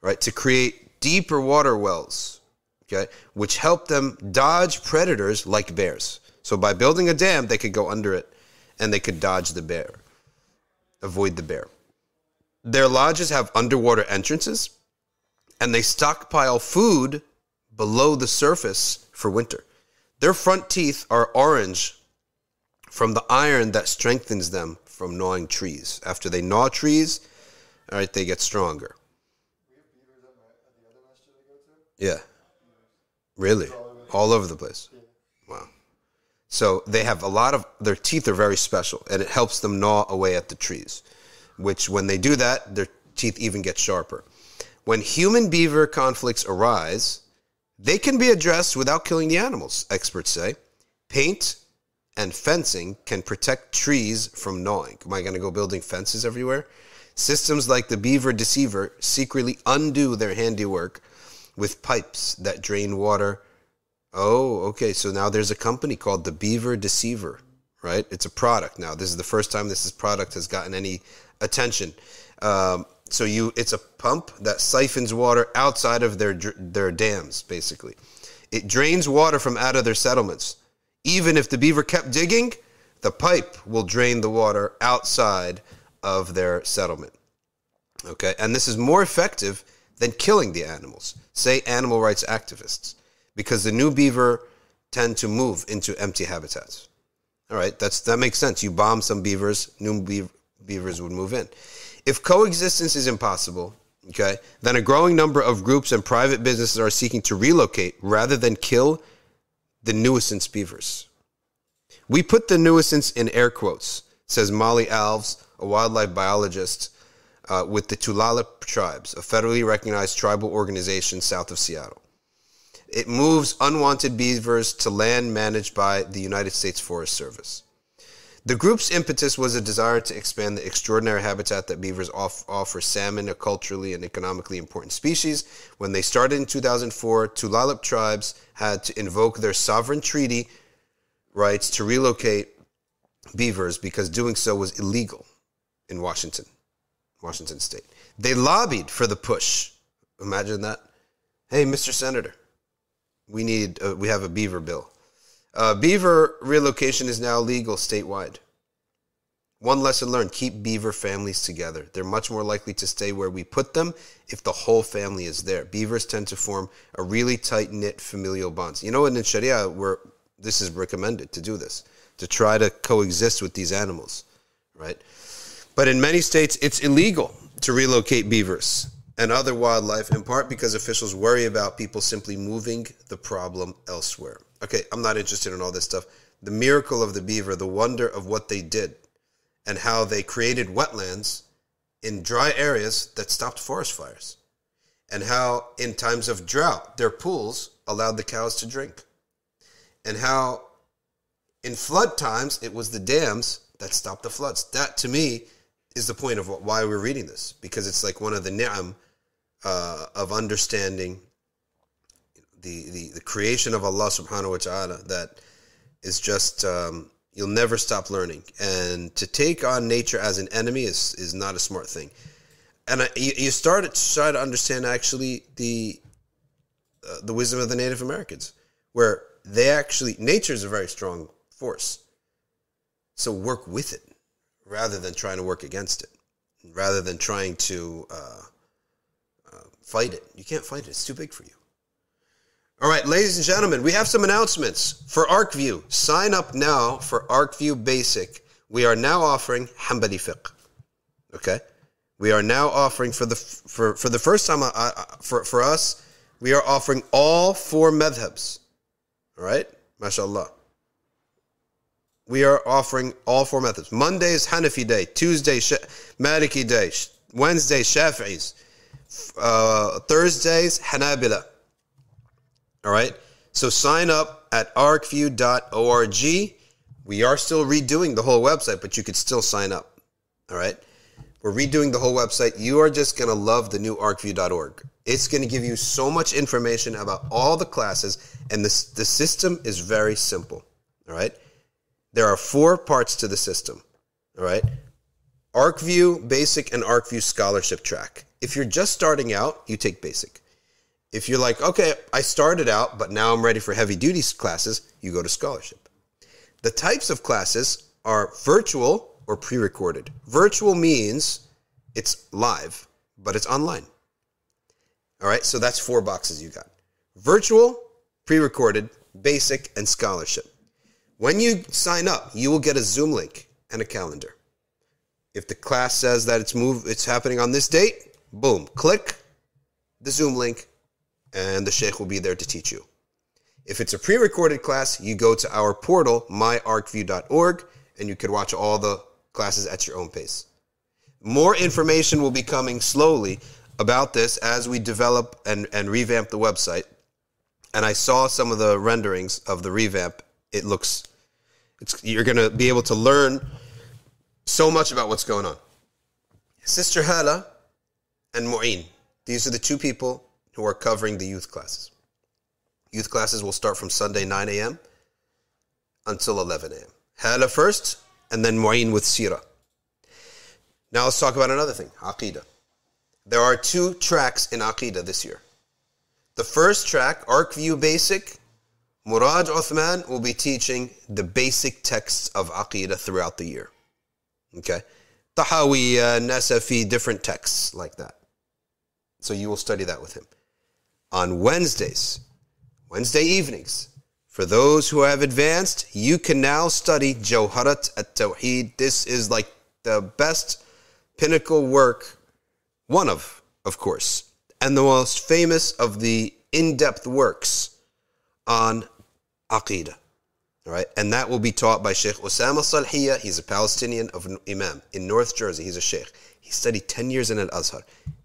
right? To create deeper water wells, okay, which help them dodge predators like bears. So by building a dam, they could go under it and they could dodge the bear, avoid the bear. Their lodges have underwater entrances, and they stockpile food below the surface for winter. Their front teeth are orange from the iron that strengthens them from gnawing trees. After they gnaw trees, all right, they get stronger. Yeah. Really? All over the place. Wow. So they have a lot of, their teeth are very special, and it helps them gnaw away at the trees, which when they do that, their teeth even get sharper. When human-beaver conflicts arise, they can be addressed without killing the animals, experts say. Paint and fencing can protect trees from gnawing. Am I going to go building fences everywhere? Systems like the beaver deceiver secretly undo their handiwork with pipes that drain water. Oh, okay, so now there's a company called the Beaver Deceiver, right? It's a product now. This is the first time this product has gotten any attention. It's a pump that siphons water outside of their dams, basically. It drains water from out of their settlements. Even if the beaver kept digging, the pipe will drain the water outside of their settlement. Okay, and this is more effective than killing the animals, say animal rights activists, because the new beaver tend to move into empty habitats. All right, that makes sense. You bomb some beavers, new beavers would move in. If coexistence is impossible, okay, then a growing number of groups and private businesses are seeking to relocate rather than kill the nuisance beavers. We put the nuisance in air quotes, says Molly Alves, a wildlife biologist with the Tulalip Tribes, a federally recognized tribal organization south of Seattle. It moves unwanted beavers to land managed by the United States Forest Service. The group's impetus was a desire to expand the extraordinary habitat that beavers offer salmon, a culturally and economically important species. When they started in 2004, Tulalip tribes had to invoke their sovereign treaty rights to relocate beavers because doing so was illegal in Washington State. They lobbied for the push. Imagine that. Hey, Mr. Senator, we have a beaver bill. Beaver relocation is now legal statewide. One lesson learned, keep beaver families together. They're much more likely to stay where we put them if the whole family is there. Beavers tend to form a really tight-knit familial bonds. You know, in Sharia, this is recommended to do this, to try to coexist with these animals, right? But in many states, it's illegal to relocate beavers and other wildlife, in part because officials worry about people simply moving the problem elsewhere. Okay, I'm not interested in all this stuff. The miracle of the beaver, the wonder of what they did and how they created wetlands in dry areas that stopped forest fires, and how in times of drought, their pools allowed the cows to drink, and how in flood times, it was the dams that stopped the floods. That, to me, is the point of why we're reading this, because it's like one of the ni'am of understanding the creation of Allah subhanahu wa ta'ala that is just, you'll never stop learning. And to take on nature as an enemy is not a smart thing. And you started to try to understand actually the wisdom of the Native Americans, where they actually, nature is a very strong force. So work with it rather than trying to work against it, rather than trying to fight it. You can't fight it. It's too big for you. All right, ladies and gentlemen, we have some announcements for Arcview. Sign up now for Arcview Basic. We are now offering Hanbali Fiqh. Okay? We are now offering for the first time for us, we are offering all four madhabs. All right? MashaAllah. We are offering all four madhabs. Monday is Hanafi day. Tuesday, Maliki day. Wednesday, Shafi'is. Thursdays, Hanabila. All right? So sign up at arcview.org. We are still redoing the whole website, but you could still sign up. All right? We're redoing the whole website. You are just going to love the new arcview.org. It's going to give you so much information about all the classes, and the system is very simple. All right? There are four parts to the system. All right? Arcview Basic and Arcview Scholarship Track. If you're just starting out, you take Basic. If you're like, okay, I started out, but now I'm ready for heavy-duty classes, you go to Scholarship. The types of classes are virtual or pre-recorded. Virtual means it's live, but it's online. All right, so that's four boxes you got. Virtual, pre-recorded, Basic, and Scholarship. When you sign up, you will get a Zoom link and a calendar. If the class says that it's happening on this date, boom, click the Zoom link, and the sheikh will be there to teach you. If it's a pre-recorded class, you go to our portal, myarcview.org, and you could watch all the classes at your own pace. More information will be coming slowly about this as we develop and revamp the website. And I saw some of the renderings of the revamp. You're going to be able to learn so much about what's going on. Sister Hala and Mu'in, these are the two people who are covering the youth classes. Youth classes will start from Sunday 9 a.m. until 11 a.m. Hala first, and then Mu'in with Sirah. Now let's talk about another thing, Aqidah. There are two tracks in Aqidah this year. The first track, Arcview Basic, Murad Uthman will be teaching the basic texts of Aqidah throughout the year. Okay? Tahawiyah, Nasafi, different texts like that. So you will study that with him. On Wednesdays, Wednesday evenings, for those who have advanced, you can now study Jauharat At-Tawheed. This is like the best pinnacle work, one of course, and the most famous of the in-depth works on Aqidah. All right? And that will be taught by Sheikh Osama Salhiya. He's a Palestinian of Imam in North Jersey. He's a sheikh. He studied 10 years in Al-Azhar.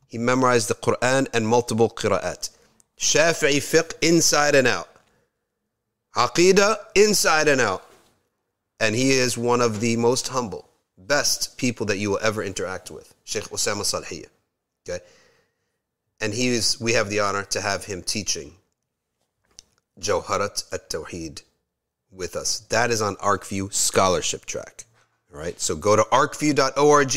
He memorized the Quran and multiple qira'at. Shafi'i fiqh inside and out. Aqidah inside and out. And he is one of the most humble, best people that you will ever interact with. Sheikh Osama Salhiya. Okay? And we have the honor to have him teaching Jauharat At-Tawheed with us. That is on Arcview Scholarship Track. All right? So go to arcview.org.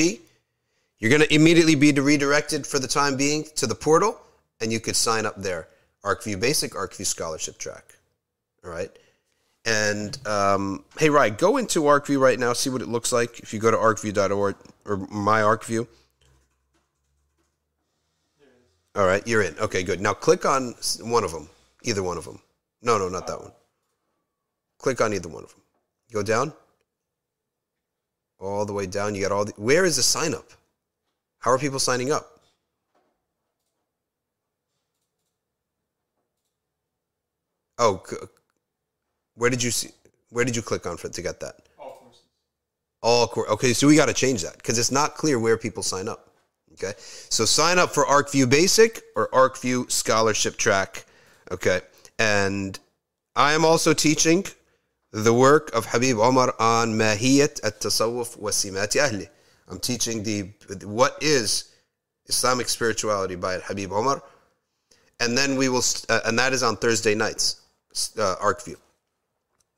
You're going to immediately be redirected for the time being to the portal, and you could sign up there. Arcview Basic, Arcview Scholarship Track. All right? And, hey, Ryan, go into Arcview right now, see what it looks like if you go to arcview.org or My Arcview. All right, you're in. Okay, good. Now click on one of them, either one of them. No, not that one. Click on either one of them. Go down. All the way down. You got where is the sign up? How are people signing up? Oh, where did you see? Where did you click on for to get that? All courses. All courses. Okay, so we got to change that because it's not clear where people sign up. Okay, so sign up for Arcview Basic or Arcview Scholarship Track. Okay, and I am also teaching the work of Habib Omar on Mahiyat At-Tasawwuf wa Simat Ahli. I'm teaching what is Islamic spirituality by Habib Omar, and then we will, and that is on Thursday nights, Arcview.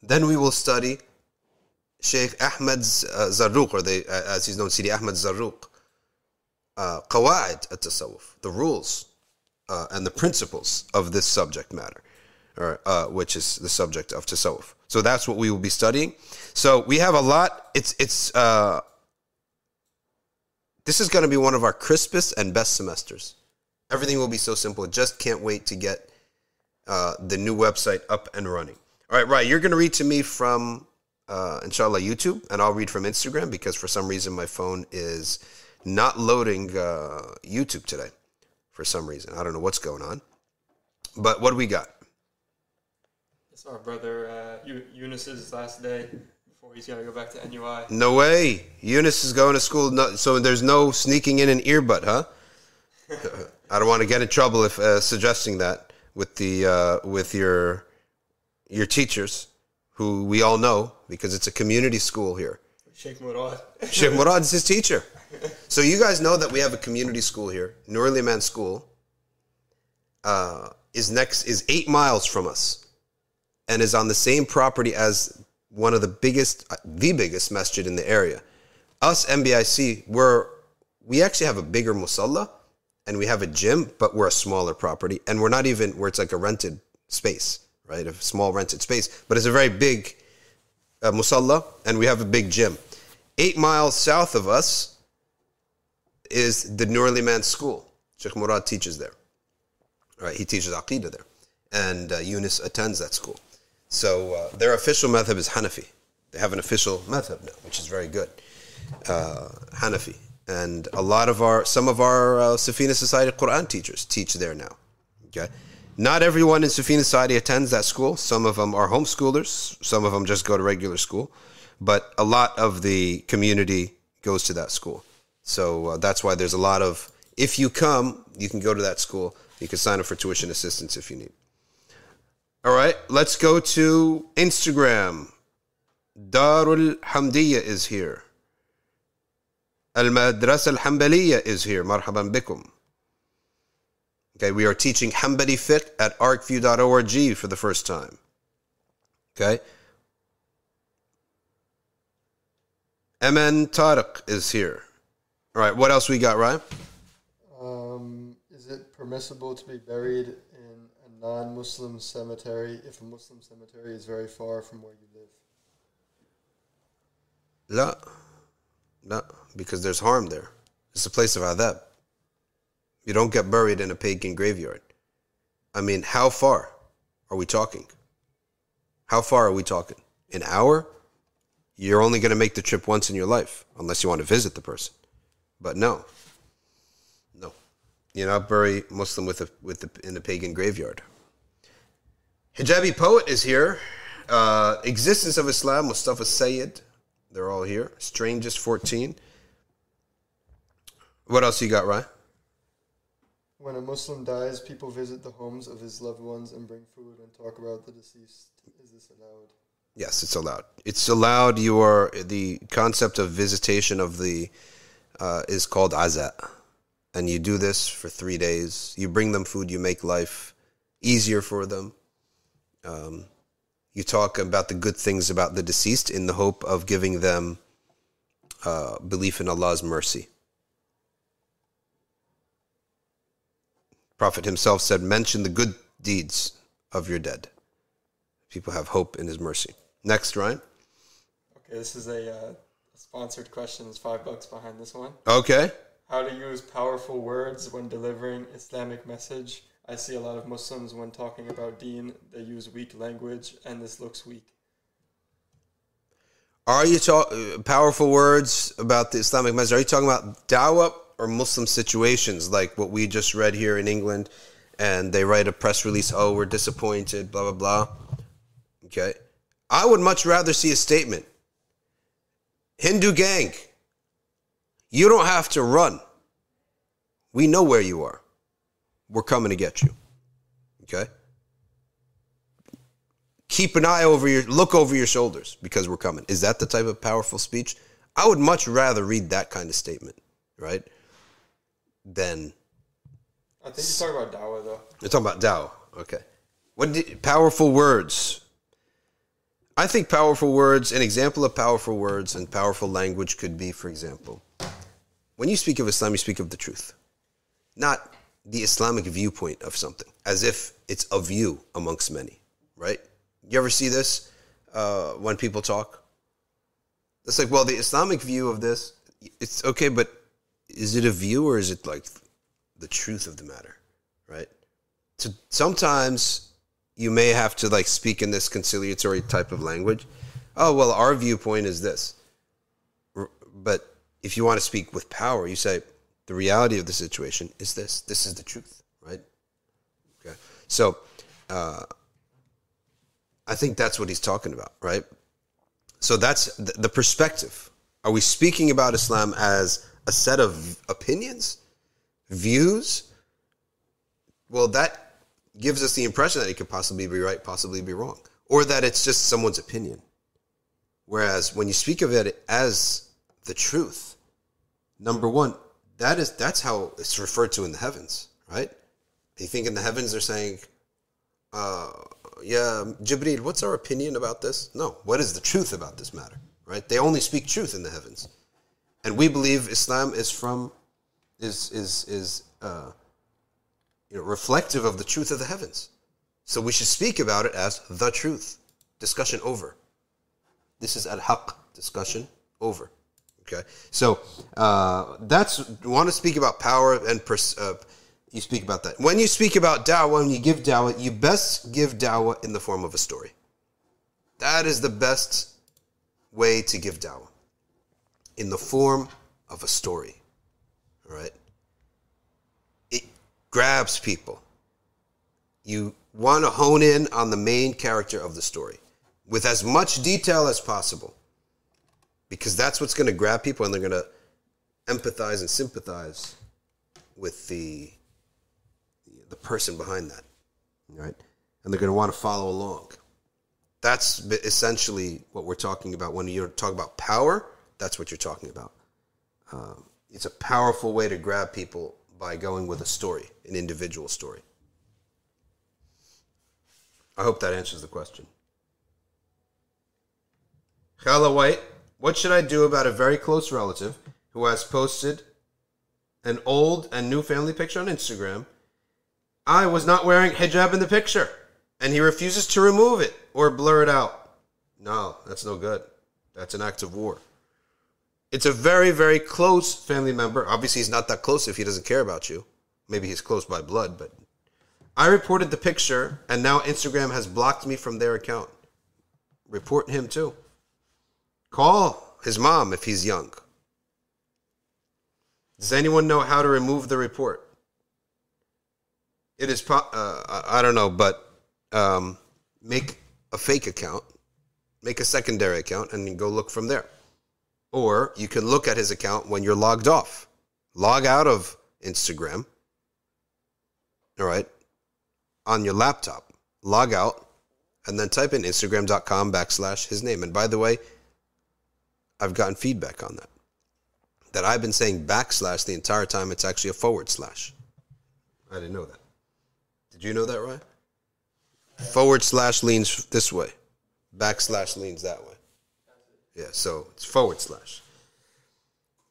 Then we will study Sheikh Ahmed Zarruq, or as he's known, Sidi Ahmed Zarruq, قواعد التصوف, the rules and the principles of this subject matter, or, which is the subject of tasawwuf. So that's what we will be studying. So we have a lot. This is going to be one of our crispest and best semesters. Everything will be so simple. Just can't wait to get the new website up and running. All right, right. You're going to read to me from, inshallah, YouTube, and I'll read from Instagram because for some reason my phone is not loading YouTube today. For some reason. I don't know what's going on. But what do we got? It's our brother Eunice's last day before he's got to go back to NUI. No way. Eunice is going to school. No, so there's no sneaking in an earbud, huh? I don't want to get in trouble if suggesting that with the with your teachers, who we all know because it's a community school here. Sheikh Murad. Sheikh Murad is his teacher. So you guys know that we have a community school here. Nurliman School is 8 miles from us and is on the same property as one of the biggest masjid in the area. Us, MBIC, we actually have a bigger musalla and we have a gym, but we're a smaller property and we're not even where it's like a rented space, right? A small rented space, but it's a very big musalla and we have a big gym. 8 miles south of us is the Nurliman School. Sheikh Murad teaches there. All right, he teaches Aqidah there. And Yunus attends that school. So their official madhab is Hanafi. They have an official madhab now, which is very good. Hanafi. And some of our Safina Society Quran teachers teach there now. Okay, not everyone in Safina Society attends that school. Some of them are homeschoolers. Some of them just go to regular school. But a lot of the community goes to that school. So that's why there's a lot of, if you come, you can go to that school. You can sign up for tuition assistance if you need. All right, let's go to Instagram. Darul Hamdiya is here. Al-Madrasa Al-Malikiyya is here. Marhaban bikum. Okay, we are teaching Hanbali fiqh at arcview.org for the first time. Okay. Aman Tariq is here. All right, what else we got, Ryan? Is it permissible to be buried in a non-Muslim cemetery if a Muslim cemetery is very far from where you live? La. No, because there's harm there. It's a place of adab. You don't get buried in a pagan graveyard. I mean, how far are we talking? How far are we talking? An hour? You're only going to make the trip once in your life, unless you want to visit the person. But no. You know, bury Muslim in a pagan graveyard. Hijabi Poet is here. Existence of Islam, Mustafa Sayyid. They're all here. Strangest 14. What else you got, Ryan? When a Muslim dies, people visit the homes of his loved ones and bring food and talk about the deceased. Is this allowed? Yes, it's allowed. It's allowed. The concept of visitation of the... is called aza, and you do this for 3 days. You bring them food, you make life easier for them. You talk about the good things about the deceased in the hope of giving them belief in Allah's mercy. Prophet himself said, mention the good deeds of your dead. People have hope in his mercy. Next, Ryan. Okay, this is a... sponsored questions, $5 behind this one. Okay. How to use powerful words when delivering Islamic message. I see a lot of Muslims when talking about deen, they use weak language and this looks weak. Are you talking powerful words about the Islamic message? Are you talking about dawah or Muslim situations like what we just read here in England and they write a press release, oh, we're disappointed, blah, blah, blah. Okay. I would much rather see a statement. Hindu gang, you don't have to run. We know where you are. We're coming to get you. Okay? Keep an eye look over your shoulders because we're coming. Is that the type of powerful speech? I would much rather read that kind of statement, right? Than... I think you're talking about dawah, though. You're talking about dawah. Okay. Powerful words... I think powerful words, an example of powerful words and powerful language could be, for example, When you speak of Islam, you speak of the truth, not the Islamic viewpoint of something, as if it's a view amongst many, right? You ever see this when people talk? It's like, well, the Islamic view of this, it's okay, but is it a view or is it like the truth of the matter, right? So sometimes you may have to like speak in this conciliatory type of language. Oh, well, our viewpoint is this. But if you want to speak with power, you say, the reality of the situation is this. This is the truth, right? Okay. So I think that's what he's talking about, right? So that's the perspective. Are we speaking about Islam as a set of opinions, views? Well, that gives us the impression that it could possibly be right, possibly be wrong, or that it's just someone's opinion. Whereas when you speak of it as the truth, number one, that's how it's referred to in the heavens, right? You think in the heavens they're saying, yeah, Jibreel, what's our opinion about this? No, what is the truth about this matter, right? They only speak truth in the heavens. And we believe Islam is reflective of the truth of the heavens. So we should speak about it as the truth. Discussion over. This is al-haq. Discussion over. Okay, so you want to speak about power and you speak about that. When you speak about da'wah, when you give da'wah, you best give da'wah in the form of a story. That is the best way to give da'wah, in the form of a story. All right, it grabs people. You want to hone in on the main character of the story with as much detail as possible, because that's what's going to grab people, and they're going to empathize and sympathize with the person behind that, right? And they're going to want to follow along. That's essentially what we're talking about. When you talk about power, that's what you're talking about. It's a powerful way to grab people by going with a story, an individual story. I hope that answers the question. Khala White, what should I do about a very close relative who has posted an old and new family picture on Instagram? I was not wearing hijab in the picture, and he refuses to remove it or blur it out. No, that's no good. That's an act of war. It's a very, very close family member. Obviously, he's not that close if he doesn't care about you. Maybe he's close by blood, but I reported the picture, and now Instagram has blocked me from their account. Report him too. Call his mom if he's young. Does anyone know how to remove the report? It is, I don't know, but make a fake account, make a secondary account, and go look from there. Or you can look at his account when you're logged off. Log out of Instagram, all right, on your laptop. Log out, and then type in instagram.com/his name. And by the way, I've gotten feedback on that I've been saying backslash the entire time. It's actually a forward slash. I didn't know that. Did you know that, Ryan? Forward slash leans this way. Backslash leans that way. Yeah, so it's forward slash.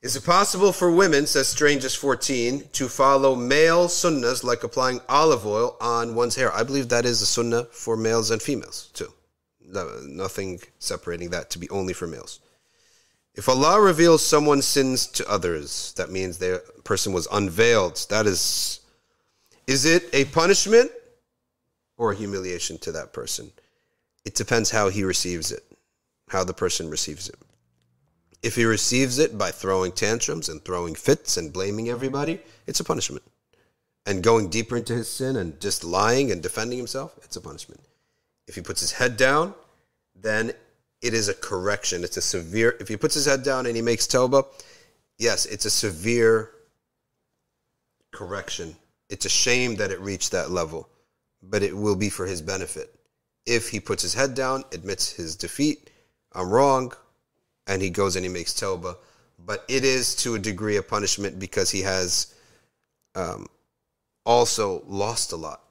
Is it possible for women, says Strangest14, to follow male sunnahs like applying olive oil on one's hair? I believe that is a sunnah for males and females too. Nothing separating that to be only for males. If Allah reveals someone's sins to others, that means the person was unveiled. That is it a punishment or a humiliation to that person? It depends how he receives it, how the person receives it. If he receives it by throwing tantrums and throwing fits and blaming everybody, it's a punishment. And going deeper into his sin and just lying and defending himself, it's a punishment. If he puts his head down, then it is a correction. It's a severe... If he puts his head down and he makes tawbah, yes, it's a severe correction. It's a shame that it reached that level, but it will be for his benefit. If he puts his head down, admits his defeat, I'm wrong, and he goes and he makes tawbah, but it is to a degree a punishment because he has also lost a lot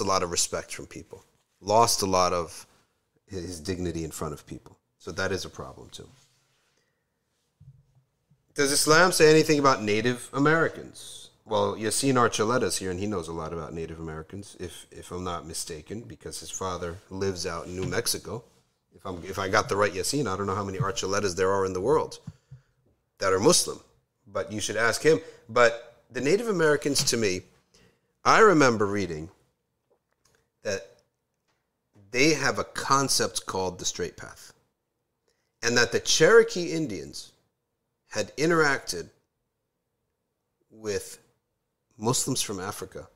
of respect from people, lost a lot of his dignity in front of people. So that is a problem too. Does Islam say anything about Native Americans? Well, Yasin Archuleta's here, and he knows a lot about Native Americans, if I'm not mistaken, because his father lives out in New Mexico. If I got the right Yasin, I don't know how many Archuletas there are in the world that are Muslim, but you should ask him. But the Native Americans, to me, I remember reading that they have a concept called the Straight Path, and that the Cherokee Indians had interacted with Muslims from Africa,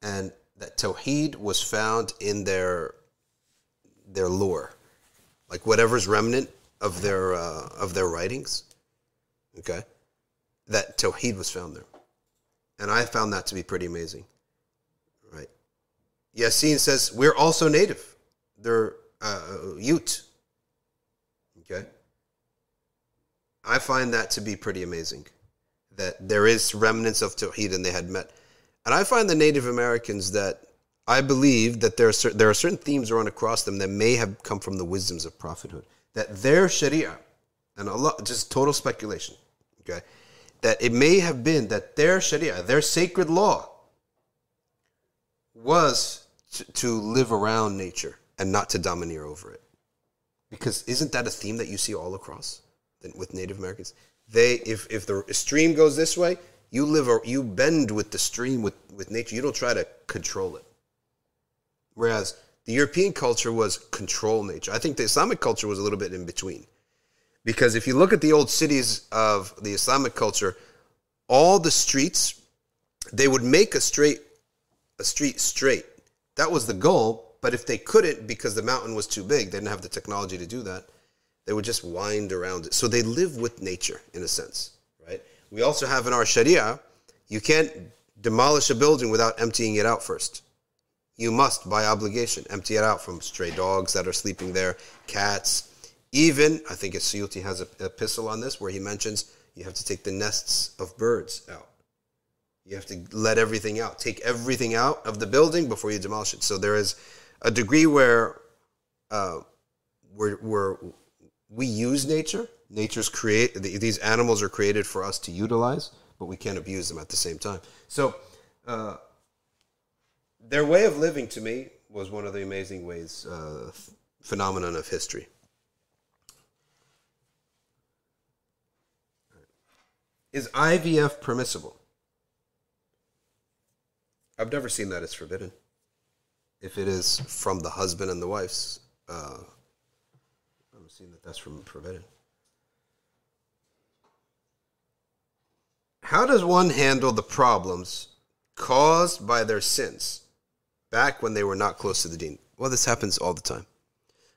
and that Tawheed was found in their lore, like whatever's remnant of their writings, okay? That Tawheed was found there. And I found that to be pretty amazing, right? Yasin says, we're also native. They're Ute, okay? I find that to be pretty amazing, that there is remnants of Tawheed and they had met. And I find the Native Americans that I believe that there are certain themes run across them that may have come from the wisdoms of prophethood. That their sharia, and Allah, just total speculation, okay, that it may have been that their sharia, their sacred law, was to live around nature and not to domineer over it. Because isn't that a theme that you see all across with Native Americans? If the stream goes this way, you bend with the stream, with nature. You don't try to control it. Whereas the European culture was control nature. I think the Islamic culture was a little bit in between. Because if you look at the old cities of the Islamic culture, all the streets, they would make a street straight. That was the goal, but if they couldn't because the mountain was too big, they didn't have the technology to do that, they would just wind around it. So they live with nature in a sense, right? We also have in our Sharia, you can't demolish a building without emptying it out first. You must, by obligation, empty it out from stray dogs that are sleeping there, cats. Even, I think Suyuti has an epistle on this where he mentions you have to take the nests of birds out. You have to let everything out. Take everything out of the building before you demolish it. So there is a degree where we use nature. These animals are created for us to utilize, but we can't abuse them at the same time. So, their way of living, to me, was one of the amazing ways, phenomenon of history. Is IVF permissible? I've never seen that it's forbidden. If it is from the husband and the wife's, I've never seen that that's from forbidden. How does one handle the problems caused by their sins back when they were not close to the deen? Well, this happens all the time.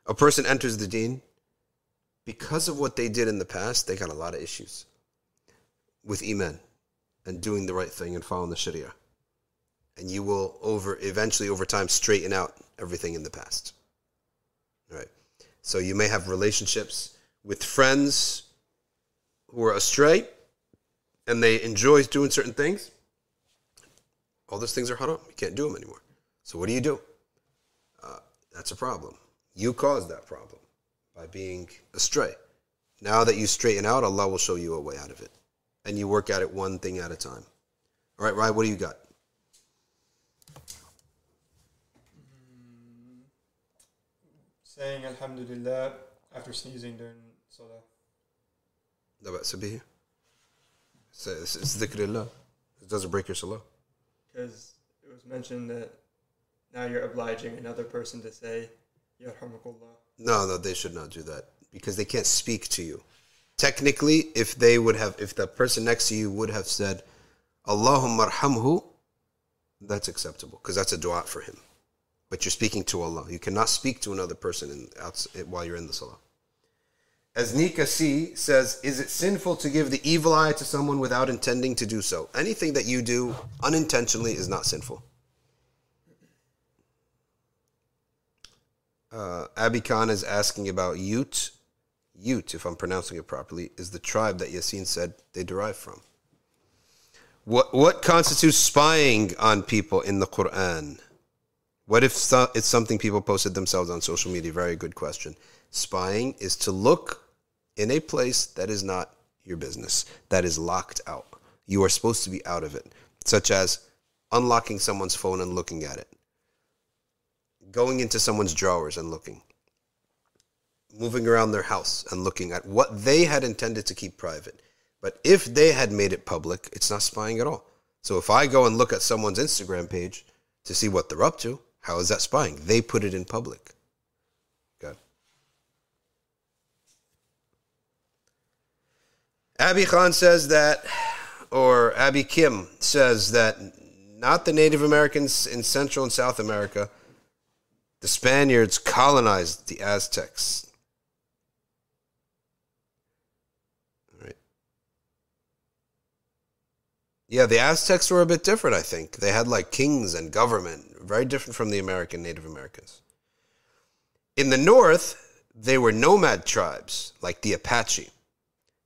A person enters the deen. Because of what they did in the past, they got a lot of issues with iman and doing the right thing and following the sharia. And you will eventually over time straighten out everything in the past. All right. So you may have relationships with friends who are astray and they enjoy doing certain things. All those things are haram. You can't do them anymore. So what do? That's a problem. You caused that problem by being astray. Now that you straighten out, Allah will show you a way out of it. And you work at it one thing at a time. All right, Rai, what do you got? Saying Alhamdulillah after sneezing during Salah. No, but Sabih. It's dhikrillah. It doesn't break your Salah. Because it was mentioned that now you're obliging another person to say, Yarhamukullah. No, they should not do that because they can't speak to you. Technically, if the person next to you would have said, Allahumma arhamhu, that's acceptable because that's a dua for him. But you're speaking to Allah. You cannot speak to another person while you're in the Salah. As Nika C says, is it sinful to give the evil eye to someone without intending to do so? Anything that you do unintentionally is not sinful. Abi Khan is asking about Ute. Ute, if I'm pronouncing it properly, is the tribe that Yasin said they derive from. What constitutes spying on people in the Quran? What if it's something people posted themselves on social media? Very good question. Spying is to look in a place that is not your business. That is locked out. You are supposed to be out of it, such as unlocking someone's phone and looking at it, going into someone's drawers and looking, moving around their house and looking at what they had intended to keep private. But if they had made it public, it's not spying at all. So if I go and look at someone's Instagram page to see what they're up to, how is that spying? They put it in public. Good. Abi Khan says that, or Abi Kim says that, not the Native Americans in Central and South America. The Spaniards colonized the Aztecs. Yeah, the Aztecs were a bit different, I think. They had like kings and government, very different from the American Native Americans. In the north, they were nomad tribes, like the Apache.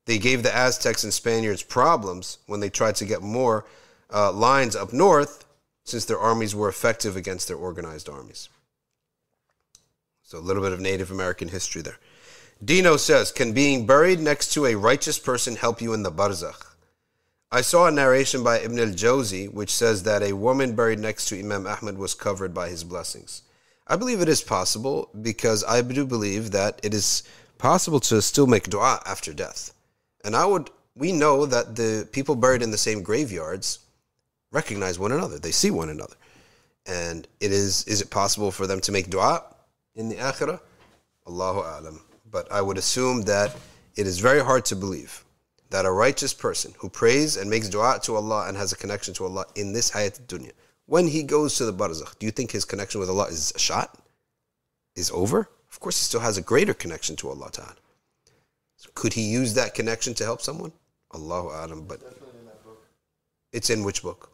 They gave the Aztecs and Spaniards problems when they tried to get more lines up north, since their armies were effective against their organized armies. So a little bit of Native American history there. Dino says, can being buried next to a righteous person help you in the barzakh? I saw a narration by Ibn al-Jawzi which says that a woman buried next to Imam Ahmed was covered by his blessings. I believe it is possible, because I do believe that it is possible to still make dua after death. And we know that the people buried in the same graveyards recognize one another. They see one another. And is it possible for them to make dua in the akhirah? Allahu a'lam. But I would assume that it is very hard to believe that a righteous person who prays and makes dua to Allah and has a connection to Allah in this hayat dunya, when he goes to the barzakh, do you think his connection with Allah is shot? Is over? Of course he still has a greater connection to Allah Ta'ala. So could he use that connection to help someone? Allahu a'lam, but... Definitely in that book. It's in which book?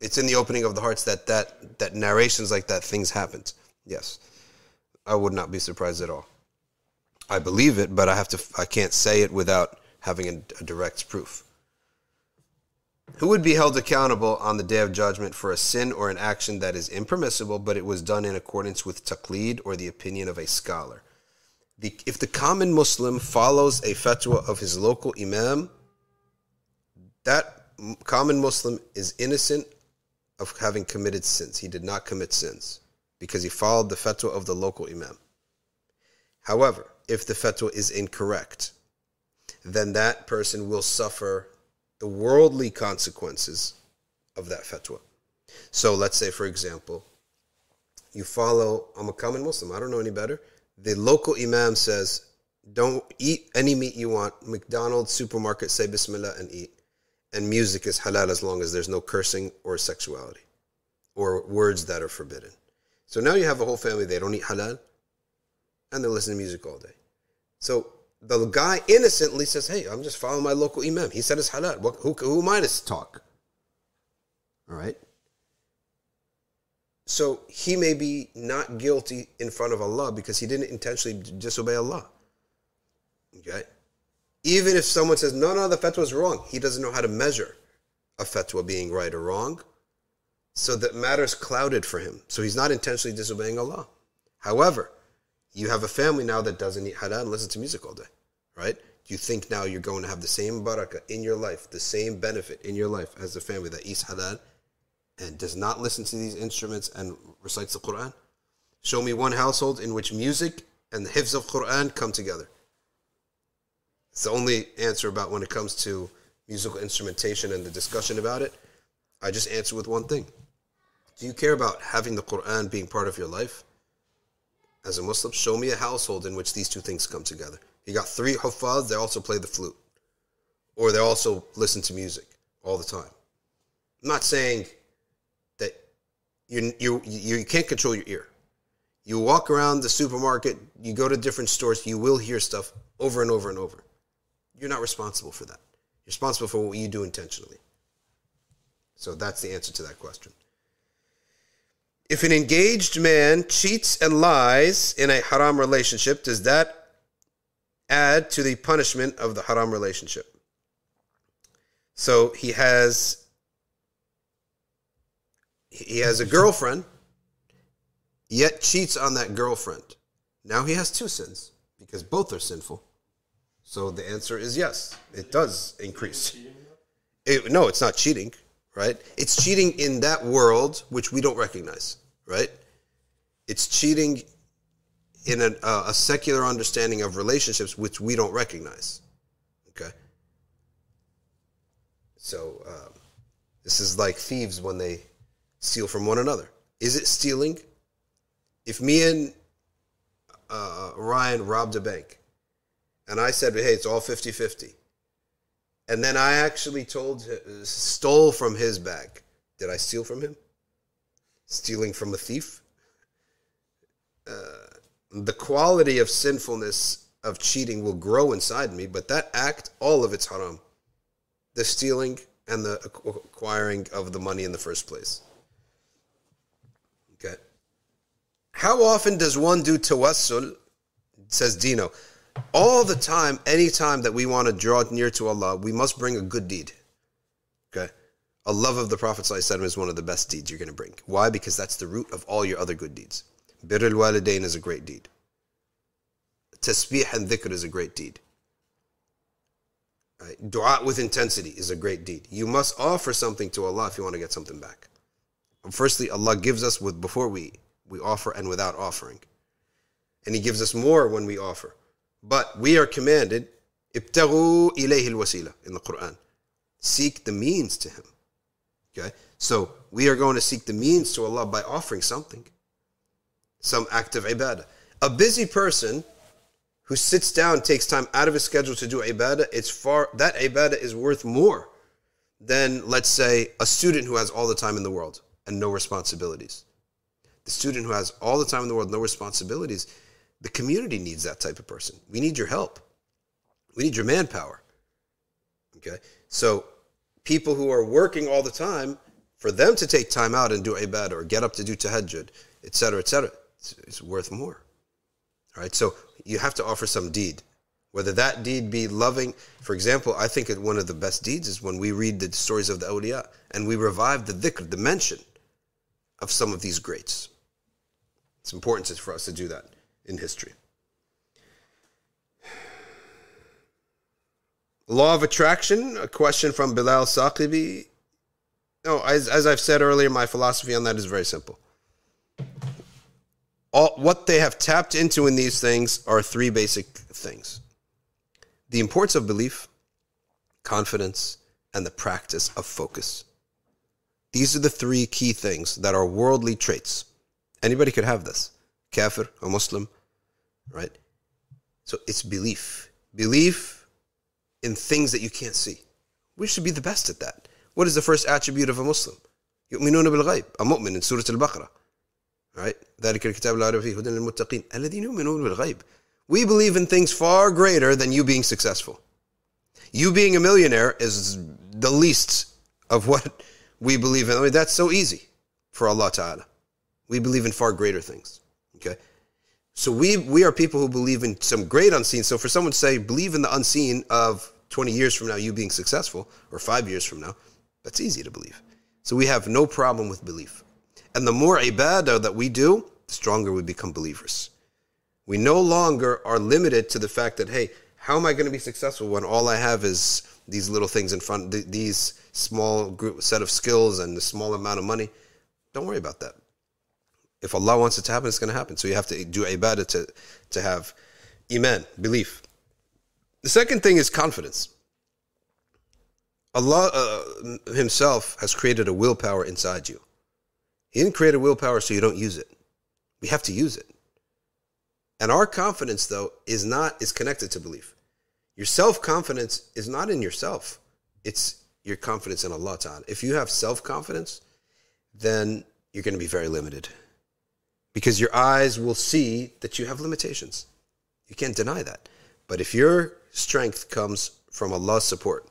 It's in the Opening of the Hearts that narrations like that, things happened. Yes. I would not be surprised at all. I believe it, but I can't say it without having a direct proof. Who would be held accountable on the Day of Judgment for a sin or an action that is impermissible, but it was done in accordance with taqlid or the opinion of a scholar? If the common Muslim follows a fatwa of his local imam, that common Muslim is innocent of having committed sins. He did not commit sins because he followed the fatwa of the local imam. However, if the fatwa is incorrect, then that person will suffer the worldly consequences of that fatwa. So let's say, for example, you follow, I'm a common Muslim, I don't know any better. The local imam says, don't eat any meat you want. McDonald's, supermarket, say Bismillah and eat. And music is halal as long as there's no cursing or sexuality or words that are forbidden. So now you have a whole family, they don't eat halal, and they're listening to music all day. So the guy innocently says, hey, I'm just following my local imam. He said it's halal. Who am I to talk? All right? So he may be not guilty in front of Allah because he didn't intentionally disobey Allah. Okay? Even if someone says, no, the fatwa is wrong, he doesn't know how to measure a fatwa being right or wrong. So that matter's clouded for him. So he's not intentionally disobeying Allah. However, you have a family now that doesn't eat halal and listen to music all day, right? You think now you're going to have the same barakah in your life, the same benefit in your life as the family that eats halal and does not listen to these instruments and recites the Quran? Show me one household in which music and the hifz of Quran come together. It's the only answer about when it comes to musical instrumentation and the discussion about it. I just answer with one thing. Do you care about having the Quran being part of your life? As a Muslim, show me a household in which these two things come together. You got three huffaz, they also play the flute. Or they also listen to music all the time. I'm not saying that you can't control your ear. You walk around the supermarket, you go to different stores, you will hear stuff over and over and over. You're not responsible for that. You're responsible for what you do intentionally. So that's the answer to that question. If an engaged man cheats and lies in a haram relationship, does that add to the punishment of the haram relationship? So he has a girlfriend, yet cheats on that girlfriend. Now he has two sins, because both are sinful. So the answer is yes, it does increase. No, it's not cheating, right? It's cheating in that world which we don't recognize, right? It's cheating in a secular understanding of relationships which we don't recognize, okay? So this is like thieves when they steal from one another. Is it stealing? If me and Ryan robbed a bank, and I said, hey, it's all 50-50. And then I actually stole from his bag. Did I steal from him? Stealing from a thief? The quality of sinfulness of cheating will grow inside me, but that act, all of it's haram. The stealing and the acquiring of the money in the first place. Okay. How often does one do tawassul? It says Dino. All the time, any time that we want to draw near to Allah, we must bring a good deed. Okay? A love of the Prophet ﷺ is one of the best deeds you're going to bring. Why? Because that's the root of all your other good deeds. Bir al-walidain is a great deed. Tasbih and dhikr is a great deed. Right? Dua with intensity is a great deed. You must offer something to Allah if you want to get something back. And firstly, Allah gives us with before we offer and without offering. And He gives us more when we offer. But we are commanded, ibtaghu ilayhi al-wasila in the Quran. Seek the means to Him. Okay? So we are going to seek the means to Allah by offering something. Some act of ibadah. A busy person who sits down, takes time out of his schedule to do ibadah, that ibadah is worth more than, let's say, a student who has all the time in the world and no responsibilities. The student who has all the time in the world, no responsibilities, the community needs that type of person. We need your help. We need your manpower. Okay? So people who are working all the time, for them to take time out and do ibadah or get up to do tahajjud, etc., etc., it's worth more. All right? So you have to offer some deed. Whether that deed be loving. For example, I think one of the best deeds is when we read the stories of the awliya and we revive the dhikr, the mention of some of these greats. It's important for us to do that in history. Law of attraction, a question from Bilal Saqibi. No, as I've said earlier, my philosophy on that is very simple. What they have tapped into in these things are three basic things. The importance of belief, confidence, and the practice of focus. These are the three key things that are worldly traits. Anybody could have this. Kafir, a Muslim, right? So it's belief. Belief in things that you can't see. We should be the best at that. What is the first attribute of a Muslim? يؤمنون بالغيب, a mu'min in Surah Al-Baqarah, right? ذلك الكتاب لا ريب فيه هدى للمتقين الذين يؤمنون بالغيب. We believe in things far greater than you being successful. You being a millionaire is the least of what we believe in. I mean, that's so easy for Allah Ta'ala. We believe in far greater things. Okay, so we are people who believe in some great unseen. So for someone to say, believe in the unseen of 20 years from now, you being successful, or 5 years from now, that's easy to believe. So we have no problem with belief. And the more ibadah that we do, the stronger we become believers. We no longer are limited to the fact that, hey, how am I going to be successful when all I have is these little things in front, these small group set of skills and the small amount of money? Don't worry about that. If Allah wants it to happen, it's going to happen. So you have to do ibadah to have iman, belief. The second thing is confidence. Allah Himself has created a willpower inside you. He didn't create a willpower so you don't use it. We have to use it. And our confidence, though, is connected to belief. Your self-confidence is not in yourself. It's your confidence in Allah Ta'ala. If you have self-confidence, then you're going to be very limited. Because your eyes will see that you have limitations. You can't deny that. But if your strength comes from Allah's support,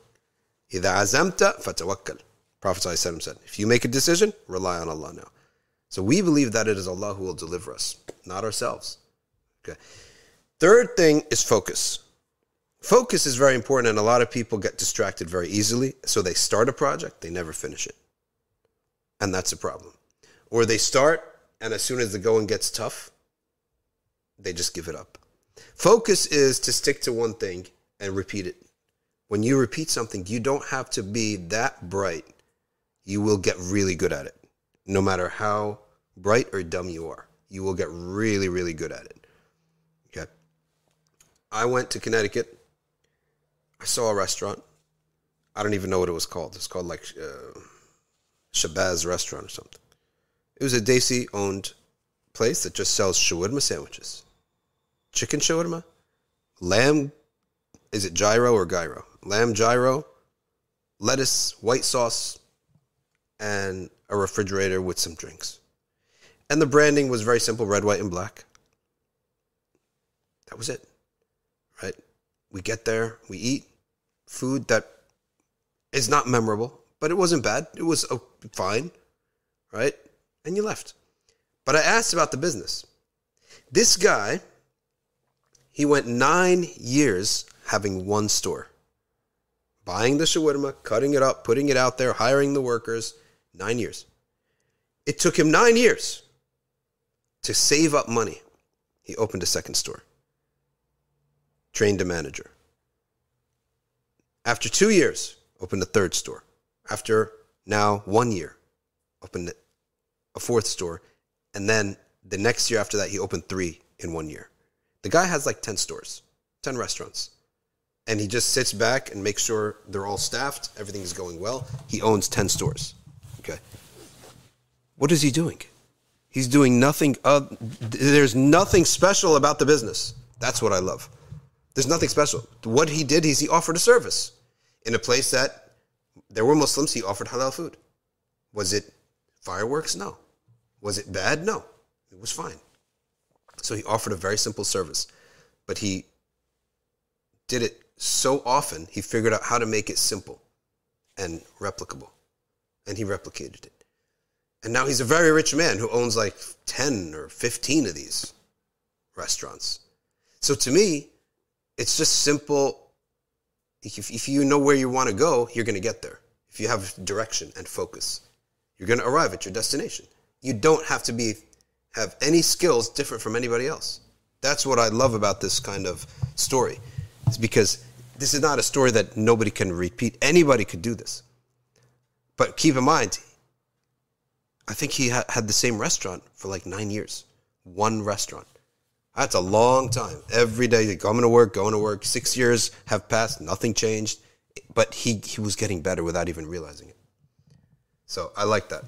إِذَا عَزَمْتَ فَتَوَكَّلْ. Prophet ﷺ said, if you make a decision, rely on Allah now. So we believe that it is Allah who will deliver us, not ourselves. Okay. Third thing is focus. Focus is very important, and a lot of people get distracted very easily. So they start a project, they never finish it. And that's a problem. Or they start, and as soon as the going gets tough, they just give it up. Focus is to stick to one thing and repeat it. When you repeat something, you don't have to be that bright. You will get really good at it. No matter how bright or dumb you are, you will get really, really good at it. Okay. I went to Connecticut. I saw a restaurant. I don't even know what it was called. It's called like Shabazz Restaurant or something. It was a Desi-owned place that just sells shawarma sandwiches. Chicken shawarma, lamb, is it gyro or gyro? Lamb gyro, lettuce, white sauce, and a refrigerator with some drinks. And the branding was very simple, red, white, and black. That was it, right? We get there, we eat food that is not memorable, but it wasn't bad. It was fine, right? And you left. But I asked about the business. This guy, he went 9 years having one store. Buying the shawarma, cutting it up, putting it out there, hiring the workers. 9 years. It took him 9 years to save up money. He opened a second store. Trained a manager. After 2 years, opened a third store. After now 1 year, opened a fourth store. And then the next year after that, he opened 3 in 1 year. The guy has like 10 stores, 10 restaurants. And he just sits back and makes sure they're all staffed. Everything's going well. He owns 10 stores. Okay. What is he doing? He's doing nothing. There's nothing special about the business. That's what I love. There's nothing special. What he did is he offered a service in a place that there were Muslims. He offered halal food. Was it fireworks? No. Was it bad? No. It was fine. So he offered a very simple service, but he did it so often, he figured out how to make it simple and replicable, and he replicated it. And now he's a very rich man who owns like 10 or 15 of these restaurants. So to me, it's just simple. If you know where you want to go, you're going to get there. If you have direction and focus, you're going to arrive at your destination. You don't have to have any skills different from anybody else. That's what I love about this kind of story. It's because this is not a story that nobody can repeat. Anybody could do this. But keep in mind, I think he had the same restaurant for like 9 years. One restaurant. That's a long time. Every day, like, going to work. 6 years have passed. Nothing changed. But he was getting better without even realizing it. So I like that.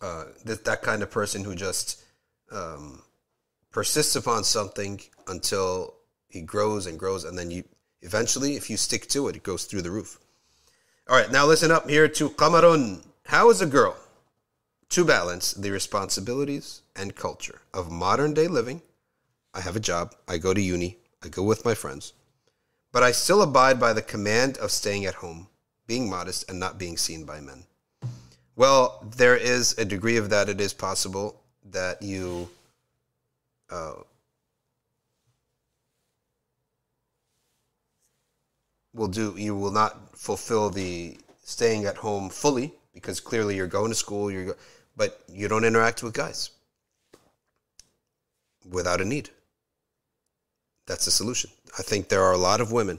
That kind of person who just persists upon something until he grows and grows, and then you eventually, if you stick to it, it goes through the roof. All right, now listen up here to Qamarun. How is a girl to balance the responsibilities and culture of modern-day living? I have a job. I go to uni. I go with my friends. But I still abide by the command of staying at home, being modest, and not being seen by men. Well, there is a degree of that. It is possible that you will not fulfill the staying at home fully, because clearly you're going to school, but you don't interact with guys without a need. That's the solution. I think there are a lot of women.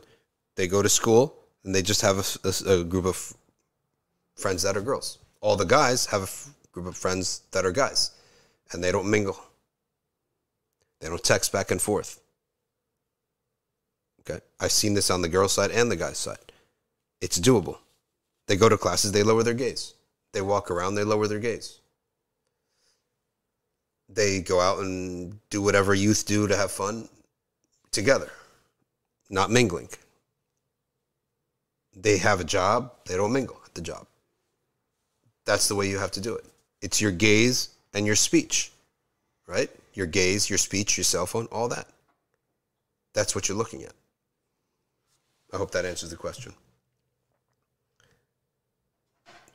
They go to school and they just have a group of friends that are girls. All the guys have a group of friends that are guys, and they don't mingle. They don't text back and forth. Okay, I've seen this on the girl side and the guy side. It's doable. They go to classes, they lower their gaze. They walk around, they lower their gaze. They go out and do whatever youth do to have fun together, not mingling. They have a job, they don't mingle at the job. That's the way you have to do it. It's your gaze and your speech, right? Your gaze, your speech, your cell phone, all that. That's what you're looking at. I hope that answers the question.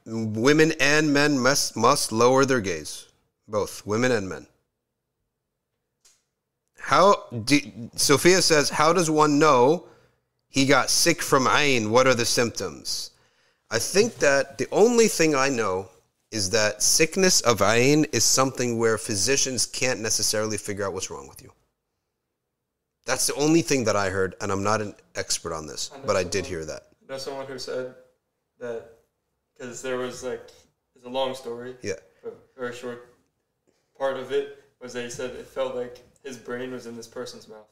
Women and men must lower their gaze. Both, women and men. Sophia says, how does one know he got sick from ayn? What are the symptoms? I think that the only thing I know is that sickness of ayn is something where physicians can't necessarily figure out what's wrong with you. That's the only thing that I heard, and I'm not an expert on this, but I did hear that. There's someone who said that, because there was like, it's a long story. Yeah. But a very short part of it was that he said it felt like his brain was in this person's mouth.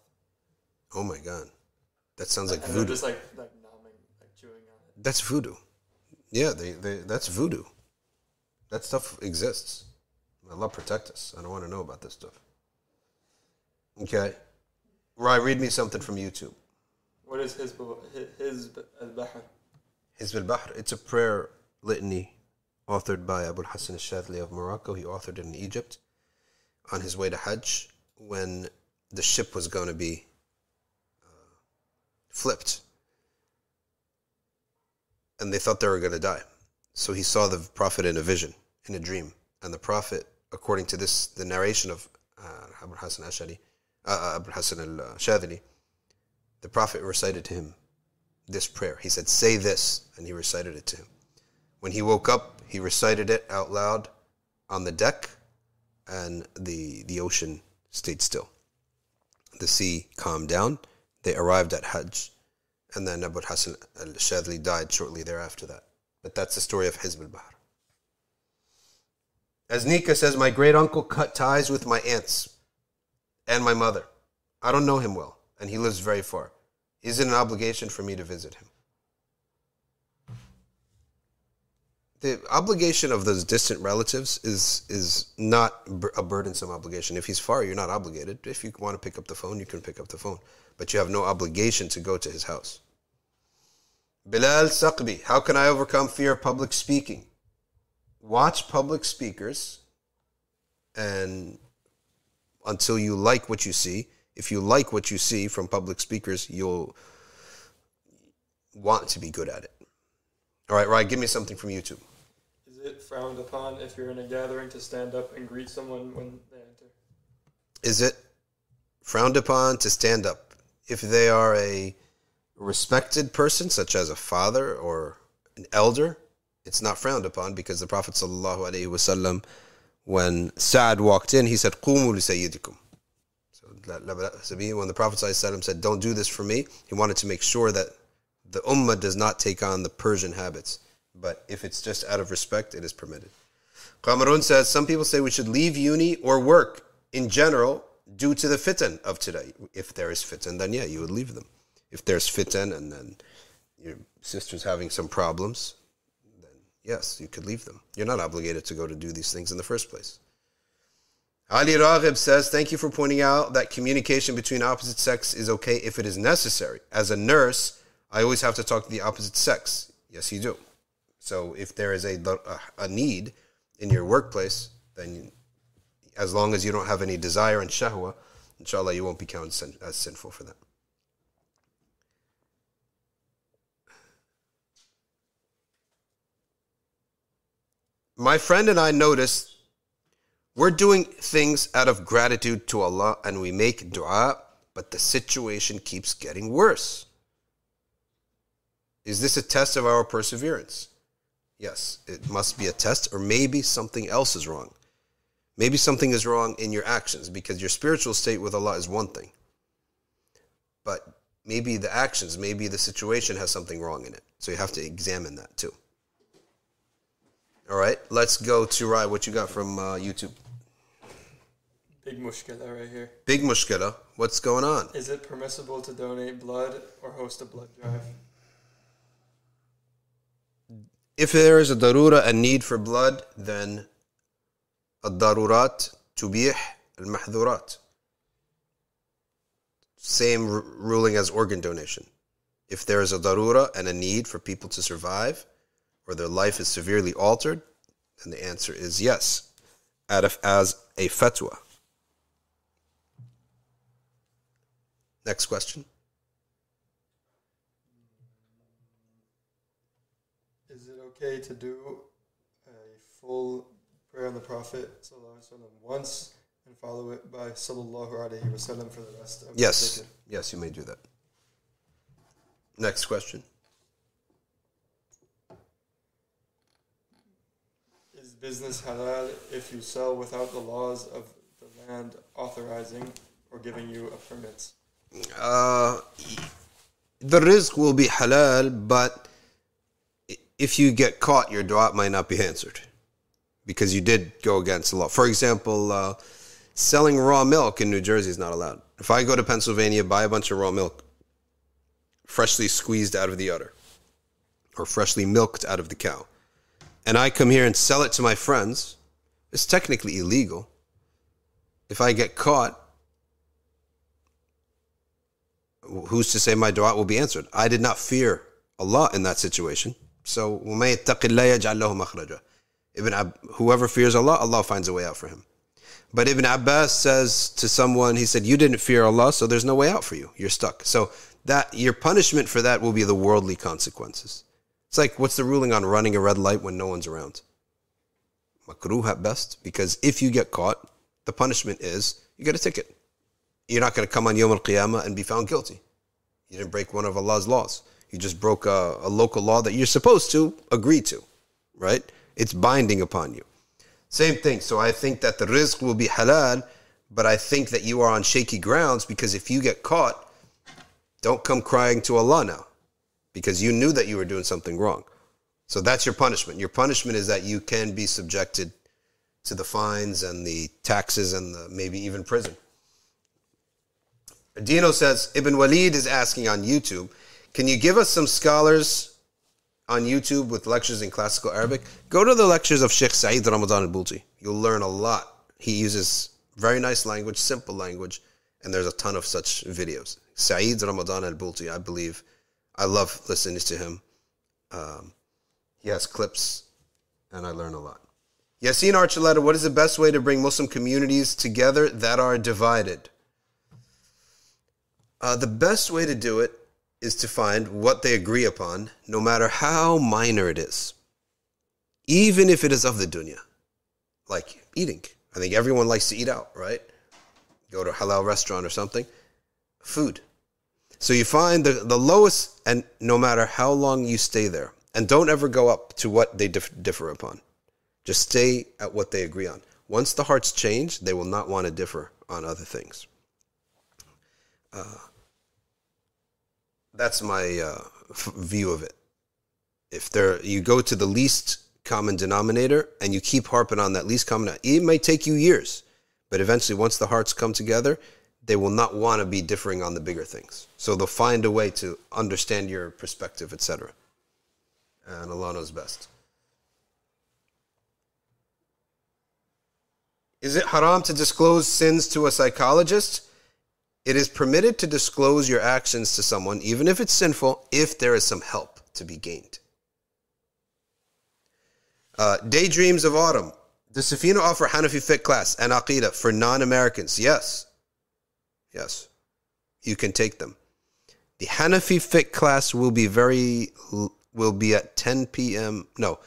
Oh my God. That sounds like voodoo. Just like numbing, like chewing on it. That's voodoo. Yeah, that's voodoo. That stuff exists. Allah protect us. I don't want to know about this stuff. Okay. Right, read me something from YouTube. What is Hizb al-Bahra? Hizb al-Bahra. It's a prayer litany authored by Abu Hassan al-Shadli of Morocco. He authored it in Egypt on his way to Hajj when the ship was going to be flipped. And they thought they were going to die. So he saw the Prophet in a vision, in a dream. And the Prophet, according to this, the narration of Abu Hassan al-Shadli, the Prophet recited to him this prayer. He said, say this, and he recited it to him. When he woke up, he recited it out loud on the deck, and the ocean stayed still. The sea calmed down. They arrived at Hajj, and then Abu Hassan al-Shadli died shortly thereafter that. But that's the story of Hizb al-Bahra. As Nika says, my great-uncle cut ties with my aunts and my mother. I don't know him well, and he lives very far. Is it an obligation for me to visit him? The obligation of those distant relatives is not a burdensome obligation. If he's far, you're not obligated. If you want to pick up the phone, you can pick up the phone. But you have no obligation to go to his house. Bilal Saqbi, how can I overcome fear of public speaking? Watch public speakers and until you like what you see. If you like what you see from public speakers, you'll want to be good at it. All right, Ryan, give me something from YouTube. Is it frowned upon if you're in a gathering to stand up and greet someone when they enter? Is it frowned upon to stand up if they are a respected person, such as a father or an elder? It's not frowned upon because the Prophet ﷺ, when Sa'd walked in, he said, "Qumu li sayyidikum." So when the Prophet ﷺ said, "Don't do this for me," he wanted to make sure that the Ummah does not take on the Persian habits. But if it's just out of respect, it is permitted. Qamarun says, some people say we should leave uni or work in general due to the fitan of today. If there is fitan, then yeah, you would leave them. If there's fitan and then your sister's having some problems, then yes, you could leave them. You're not obligated to go to do these things in the first place. Ali Raghib says, thank you for pointing out that communication between opposite sex is okay if it is necessary. As a nurse, I always have to talk to the opposite sex. Yes, you do. So if there is a need in your workplace, then you, as long as you don't have any desire and shahwa, inshallah, you won't be counted as sinful for that. My friend and I noticed we're doing things out of gratitude to Allah and we make dua, but the situation keeps getting worse. Is this a test of our perseverance? Yes, it must be a test, or maybe something else is wrong. Maybe something is wrong in your actions, because your spiritual state with Allah is one thing. But maybe the actions, maybe the situation has something wrong in it. So you have to examine that too. All right, let's go to Rai. What you got from YouTube? Big mushkila right here. Big mushkila. What's going on? Is it permissible to donate blood or host a blood drive? If there is a darura, a need for blood, then ad-darurat tubih al-mahdhurat. Same ruling as organ donation. If there is a darura and a need for people to survive, or their life is severely altered, then the answer is yes, as a fatwa. Next question. Is it okay to do a full prayer on the Prophet once and follow it by sallallahu alaihi wasallam for the rest of the day? Yes. Yes, you may do that. Next question. Is business halal if you sell without the laws of the land authorizing or giving you a permit? the rizq will be halal, but if you get caught, your dua might not be answered because you did go against the law. For example, selling raw milk in New Jersey is not allowed. If I go to Pennsylvania, buy a bunch of raw milk, freshly squeezed out of the udder or freshly milked out of the cow, and I come here and sell it to my friends, it's technically illegal. If I get caught, who's to say my dua will be answered? I did not fear Allah in that situation. So, وَمَا يَتَّقِ اللَّهَ يَجْعَلْ لَهُ مَخْرَجًا. Whoever fears Allah, Allah finds a way out for him. But Ibn Abbas says to someone, he said, you didn't fear Allah, so there's no way out for you. You're stuck. So, that your punishment for that will be the worldly consequences. It's like, what's the ruling on running a red light when no one's around? Makruh at best, because if you get caught, the punishment is you get a ticket. You're not going to come on Yawm al-Qiyamah and be found guilty. You didn't break one of Allah's laws. You just broke a local law that you're supposed to agree to, right? It's binding upon you. Same thing. So I think that the rizq will be halal, but I think that you are on shaky grounds because if you get caught, don't come crying to Allah now because you knew that you were doing something wrong. So that's your punishment. Your punishment is that you can be subjected to the fines and the taxes and the, maybe even prison. Dino says, Ibn Walid is asking on YouTube, can you give us some scholars on YouTube with lectures in classical Arabic? Go to the lectures of Sheikh Saeed Ramadan al-Bulti. You'll learn a lot. He uses very nice language, simple language, and there's a ton of such videos. Saeed Ramadan al-Bulti, I believe. I love listening to him. He has clips, and I learn a lot. Yasin Archuleta, what is the best way to bring Muslim communities together that are divided? The best way to do it is to find what they agree upon, no matter how minor it is. Even if it is of the dunya. Like eating. I think everyone likes to eat out, right? Go to a halal restaurant or something. Food. So you find the lowest, and no matter how long you stay there. And don't ever go up to what they differ upon. Just stay at what they agree on. Once the hearts change, they will not want to differ on other things. That's my view of it. If you go to the least common denominator and you keep harping on that least common denominator, it may take you years, but eventually once the hearts come together, they will not want to be differing on the bigger things. So they'll find a way to understand your perspective, etc. And Allah knows best. Is it haram to disclose sins to a psychologist? It is permitted to disclose your actions to someone, even if it's sinful, if there is some help to be gained. Daydreams of Autumn. Does Safina offer Hanafi Fiqh class and Aqidah for non-Americans? Yes. Yes. You can take them. The Hanafi Fiqh class will be at 10 p.m. No.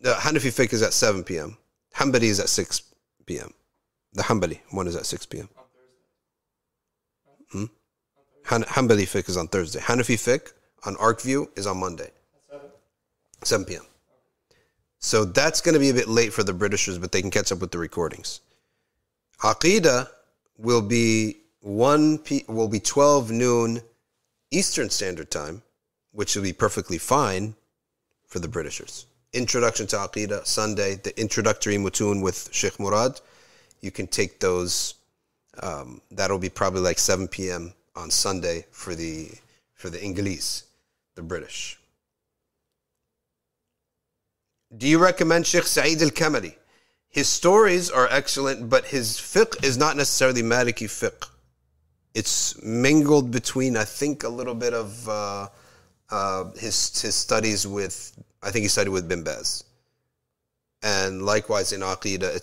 The Hanafi Fiqh is at 7 p.m. Hanbali is at 6 p.m. The Hanbali one is at 6 p.m. Hanbali Fiqh is on Thursday. Hanafi Fiqh on Arcview is on Monday. 7 p.m. So that's going to be a bit late for the Britishers, but they can catch up with the recordings. Aqidah will be 12 noon Eastern Standard Time, which will be perfectly fine for the Britishers. Introduction to Aqidah, Sunday, the introductory mutun with Sheikh Murad. You can take those. That'll be probably like 7 p.m. on Sunday for the Inglis, the British. Do you recommend Sheikh Saeed al-Kamali? His stories are excellent, but his fiqh is not necessarily Maliki fiqh. It's mingled between, I think, a little bit of his studies with, I think he studied with Bin Baz. And likewise in Aqidah, it's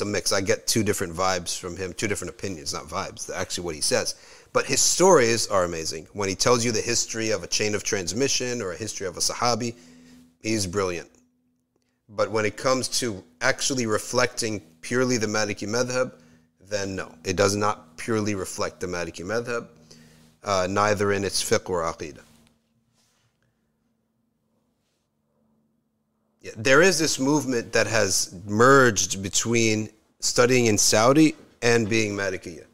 a mix. I get two different vibes from him, two different opinions, not vibes, actually what he says. But his stories are amazing. When he tells you the history of a chain of transmission or a history of a sahabi, he's brilliant. But when it comes to actually reflecting purely the Maliki madhab, then no, it does not purely reflect the Maliki madhab, neither in its fiqh or Aqidah. There is this movement that has merged between studying in Saudi and being Malikiyya.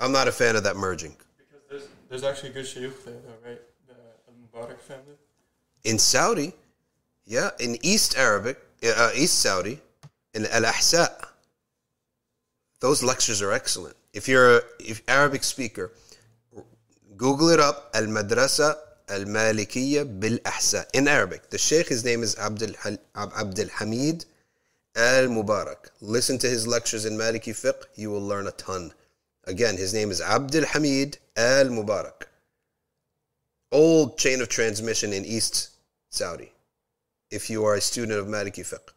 I'm not a fan of that merging. Because there's actually a good shayukh there, though, right? The Mubarak family. In Saudi, yeah, in East Saudi, in Al-Ahsa, those lectures are excellent. If you're an Arabic speaker, Google it up, Al-Madrasa Al-Malikiyya Bil-Ahsa, in Arabic. The sheikh, his name is Abdul Hamid Al-Mubarak. Listen to his lectures in Maliki Fiqh, you will learn a ton. Again, his name is Abdul Hamid Al-Mubarak. Old chain of transmission in East Saudi, if you are a student of Maliki Fiqh.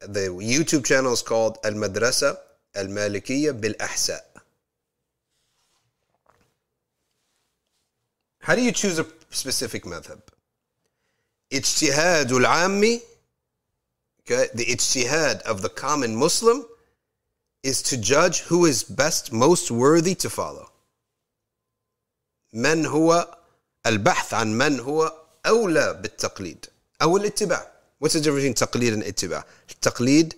The YouTube channel is called Al-Madrasa Al-Malikiyya Bil-Ahsa. How do you choose a specific madhab? Ijtihadul Ammi, okay, the ijtihad of the common Muslim is to judge who is best, most worthy to follow. من هو البحث عن من هو أولى بالتقليد أو الاتباع. What's the difference between taqleed and ittibah? Taqleed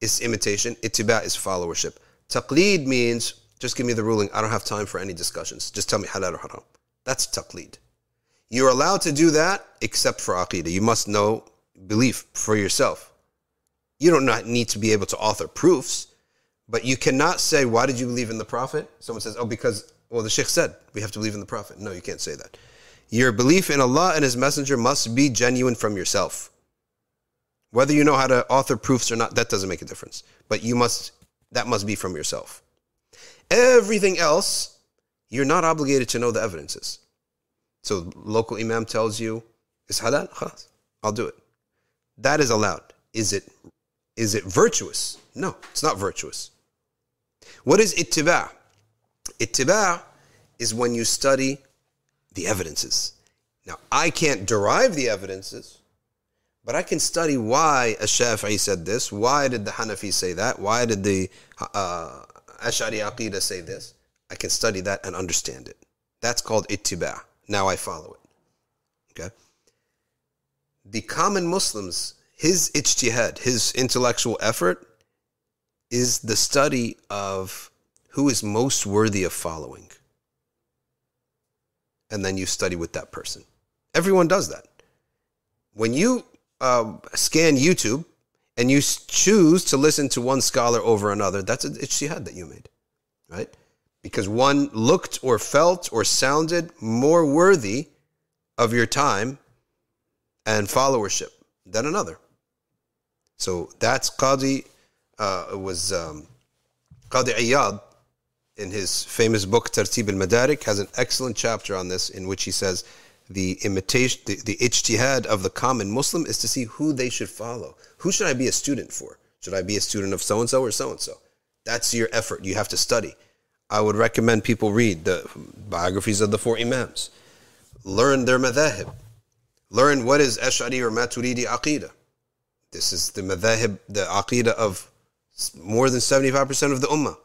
is imitation. Ittibah is followership. Taqleed means, just give me the ruling. I don't have time for any discussions. Just tell me halal or haram. That's taqleed. You're allowed to do that except for aqidah. You must know belief for yourself. You do not need to be able to author proofs, but you cannot say, why did you believe in the Prophet? Someone says, because, the Sheikh said, we have to believe in the Prophet. No, you can't say that. Your belief in Allah and His Messenger must be genuine from yourself. Whether you know how to author proofs or not, that doesn't make a difference. But that must be from yourself. Everything else, you're not obligated to know the evidences. So local imam tells you, it's halal, khalas, I'll do it. That is allowed. Is it virtuous? No, it's not virtuous. What is ittiba'? Ittiba' is when you study the evidences. Now, I can't derive the evidences, but I can study why Ash-Shafi'i said this, why did the Hanafi say that, why did the Ash'ari Aqidah say this. I can study that and understand it. That's called ittiba'. Now I follow it. Okay. The common Muslims, his ijtihad, his intellectual effort, is the study of who is most worthy of following. And then you study with that person. Everyone does that. When you scan YouTube and you choose to listen to one scholar over another, that's an ijtihad that you made, right? Because one looked or felt or sounded more worthy of your time and followership than another. So that's Qadi, Qadi Iyad, in his famous book Tartib al-Madarik, has an excellent chapter on this in which he says, The ijtihad of the common Muslim is to see who they should follow. Who should I be a student for? Should I be a student of so-and-so or so-and-so? That's your effort. You have to study. I would recommend people read the biographies of the four imams. Learn their madhahib. Learn what is Ash'ari or Maturidi aqidah. This is the madhahib, the aqidah of more than 75% of the ummah.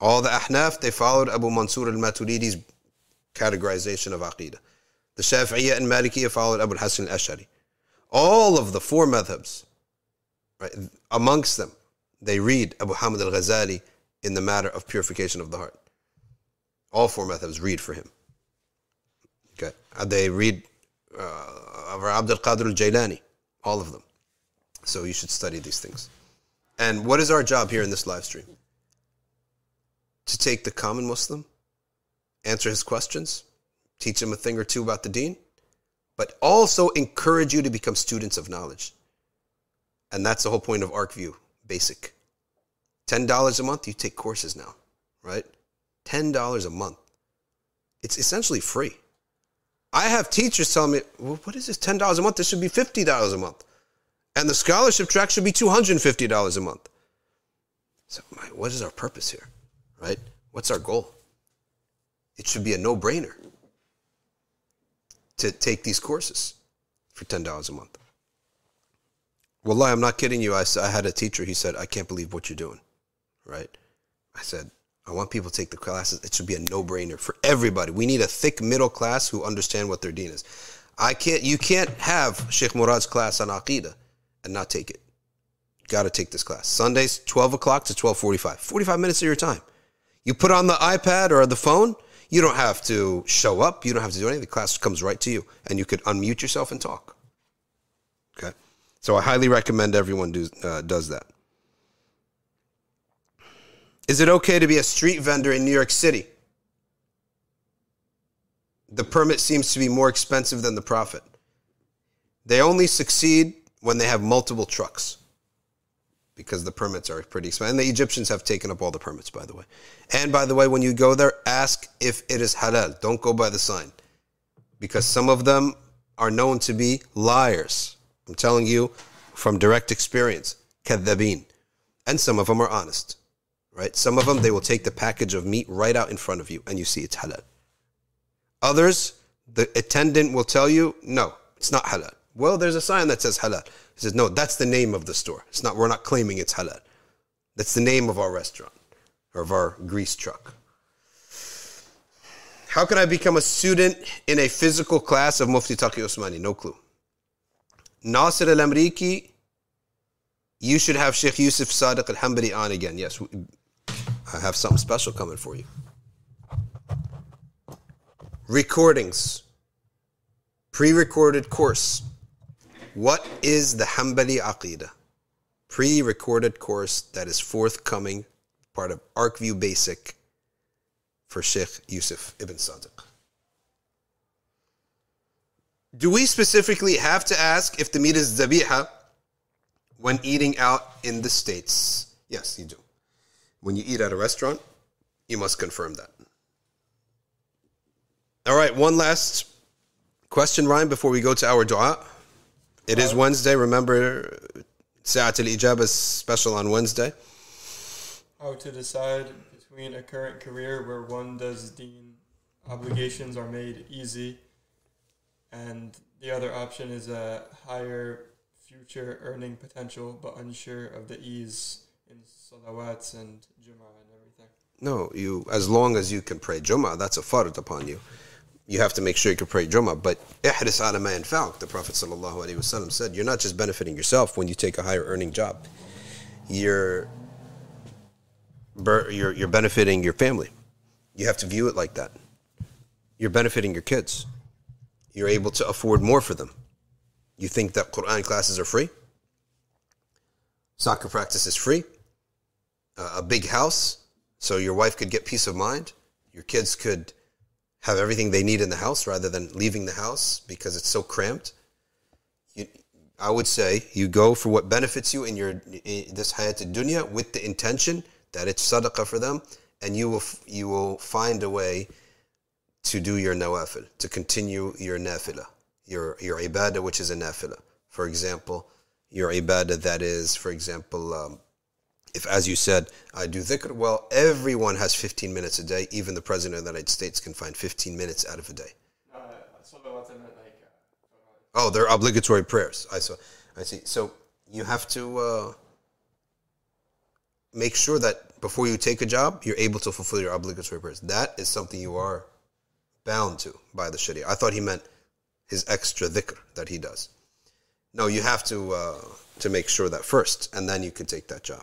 All the ahnaf, they followed Abu Mansur al-Maturidi's categorization of aqidah. The Shafi'iyya and Malikiyya followed Abu Hassan al-Ash'ari. All of the four madhabs, right, amongst them, they read Abu Hamid al-Ghazali in the matter of purification of the heart. All four madhabs read for him. Okay, they read Abd al-Qadir al-Jailani, all of them. So you should study these things. And what is our job here in this live stream? To take the common Muslim, answer his questions, teach them a thing or two about the deen, but also encourage you to become students of knowledge. And that's the whole point of Arcview, basic. $10 a month, you take courses now, right? $10 a month. It's essentially free. I have teachers tell me, what is this $10 a month? This should be $50 a month. And the scholarship track should be $250 a month. So what is our purpose here, right? What's our goal? It should be a no-brainer to take these courses for $10 a month. Wallahi, I'm not kidding you. I had a teacher, he said, I can't believe what you're doing, right? I said, I want people to take the classes. It should be a no-brainer for everybody. We need a thick middle class who understand what their deen is. You can't have Sheikh Murad's class on Aqidah and not take it. got to take this class. Sundays, 12 o'clock to 12:45. 45 minutes of your time. You put on the iPad or the phone, you don't have to show up. You don't have to do anything. The class comes right to you, and you could unmute yourself and talk. Okay? So I highly recommend everyone does that. Is it okay to be a street vendor in New York City? The permit seems to be more expensive than the profit. They only succeed when they have multiple trucks, because the permits are pretty expensive. And the Egyptians have taken up all the permits, by the way. And by the way, when you go there, ask if it is halal. Don't go by the sign, because some of them are known to be liars. I'm telling you from direct experience, kadhabin. And some of them are honest, right? Some of them, they will take the package of meat right out in front of you, and you see it's halal. Others, the attendant will tell you, no, it's not halal. Well, there's a sign that says halal. He says, no, that's the name of the store. It's not. We're not claiming it's halal. That's the name of our restaurant or of our grease truck. How can I become a student in a physical class of Mufti Taqi Osmani? No clue. Nasir al-Amriki, you should have Sheikh Yusuf Sadiq al-Hanbali on again. Yes, I have something special coming for you. Recordings. Pre-recorded course. What is the Hanbali Aqidah? Pre-recorded course that is forthcoming, part of Arcview Basic for Sheikh Yusuf Ibn Sadiq. Do we specifically have to ask if the meat is zabiha when eating out in the States? Yes, you do. When you eat at a restaurant, you must confirm that. All right, one last question, Ryan, before we go to our dua. It is Wednesday. Remember, Sa'at al-Ijaba is special on Wednesday. How to decide between a current career where one does deen obligations are made easy, and the other option is a higher future earning potential, but unsure of the ease in salawats and Jummah and everything. No, you, as long as you can pray Jummah, that's a fard upon you. You have to make sure you can pray Jummah, but ihris ala ma yanfa'uk, the Prophet ﷺ said, you're not just benefiting yourself when you take a higher earning job. You're benefiting your family. You have to view it like that. You're benefiting your kids. You're able to afford more for them. You think that Quran classes are free? Soccer practice is free? A big house, so your wife could get peace of mind? Your kids could have everything they need in the house rather than leaving the house because it's so cramped. I would say you go for what benefits you in this hayat dunya with the intention that it's sadaqah for them, and you will find a way to do your nawafil, to continue your nafilah, your ibadah, which is a nafilah. For example, your ibadah that is, for example, if, as you said, I do dhikr, well, everyone has 15 minutes a day. Even the President of the United States can find 15 minutes out of a day. Oh, they're obligatory prayers. I see. So you have to make sure that before you take a job, you're able to fulfill your obligatory prayers. That is something you are bound to by the Sharia. I thought he meant his extra dhikr that he does. No, you have to make sure that first, and then you can take that job.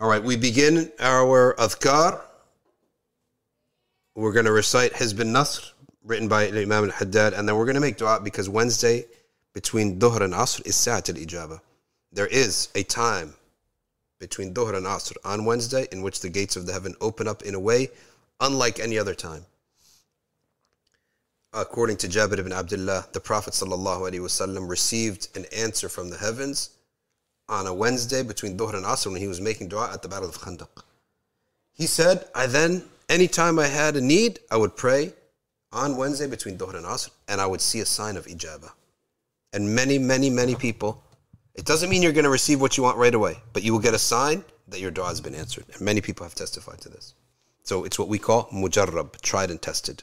All right, we begin our adhkar. We're going to recite Hizb al-Nasr, written by Imam al-Haddad, and then we're going to make dua because Wednesday, between Dhuhr and Asr, is Sa'at al-Ijaba. There is a time between Dhuhr and Asr on Wednesday in which the gates of the heaven open up in a way unlike any other time. According to Jabir ibn Abdullah, the Prophet ﷺ received an answer from the heavens on a Wednesday between Dhuhr and Asr when he was making dua at the Battle of Khandaq. He said, anytime I had a need, I would pray on Wednesday between Dhuhr and Asr, and I would see a sign of ijaba. And many, many, many people, it doesn't mean you're going to receive what you want right away, but you will get a sign that your dua has been answered. And many people have testified to this. So it's what we call mujarrab, tried and tested.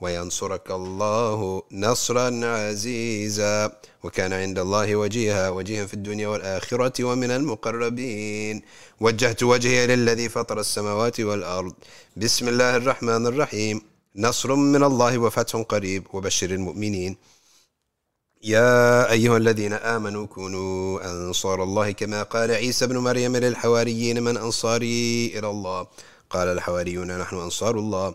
وينصرك الله نصرا عزيزا وكان عند الله وجيها وجيها في الدنيا والآخرة ومن المقربين وجهت وجهي للذي فطر السماوات والأرض بسم الله الرحمن الرحيم نصر من الله وفتح قريب وبشر المؤمنين يا أيها الذين آمنوا كونوا أنصار الله كما قال عيسى بن مريم للحواريين من أنصاري إلى الله قال الحواريون نحن أنصار الله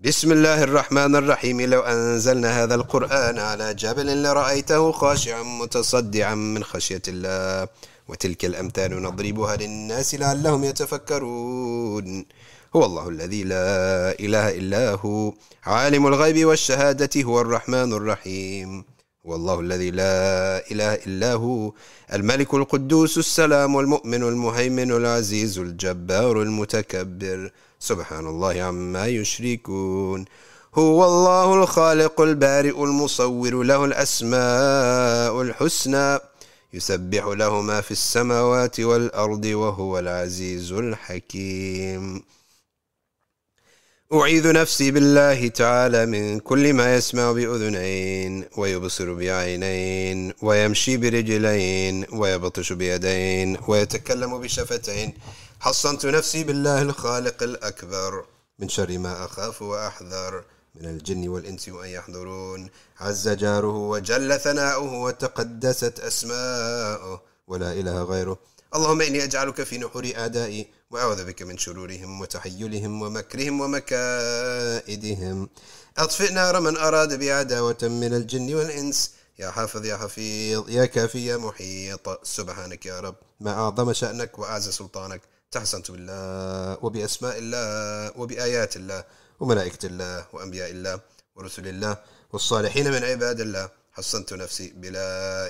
بسم الله الرحمن الرحيم لو أنزلنا هذا القرآن على جبل لرأيته خاشعا متصدعا من خشية الله وتلك الأمثال نضربها للناس لعلهم يتفكرون هو الله الذي لا إله إلا هو عالم الغيب والشهادة هو الرحمن الرحيم هو الله الذي لا إله إلا هو الملك القدوس السلام المؤمن المهيمن العزيز الجبار المتكبر سبحان الله عما يشركون هو الله الخالق البارئ المصور له الأسماء الحسنى يسبح له ما في السماوات والأرض وهو العزيز الحكيم أعيذ نفسي بالله تعالى من كل ما يسمع بأذنين ويبصر بعينين ويمشي برجلين ويبطش بيدين ويتكلم بشفتين حصنت نفسي بالله الخالق الأكبر من شر ما أخاف وأحذر من الجن والإنس وأن يحضرون عز جاره وجل ثناؤه وتقدست أسماؤه ولا إله غيره اللهم إني أجعلك في نحور أعدائي وأعوذ بك من شرورهم وتحيلهم ومكرهم ومكائدهم أطفئ نار من أراد بعداوة من الجن والإنس يا حافظ يا حفيظ يا كافي يا محيط سبحانك يا رب ما أعظم شأنك وأعز سلطانك تحسنت بالله وبأسماء الله وبآيات الله وملائكة الله وأنبياء الله ورسل الله والصالحين من عباد الله حصنت نفسي بلا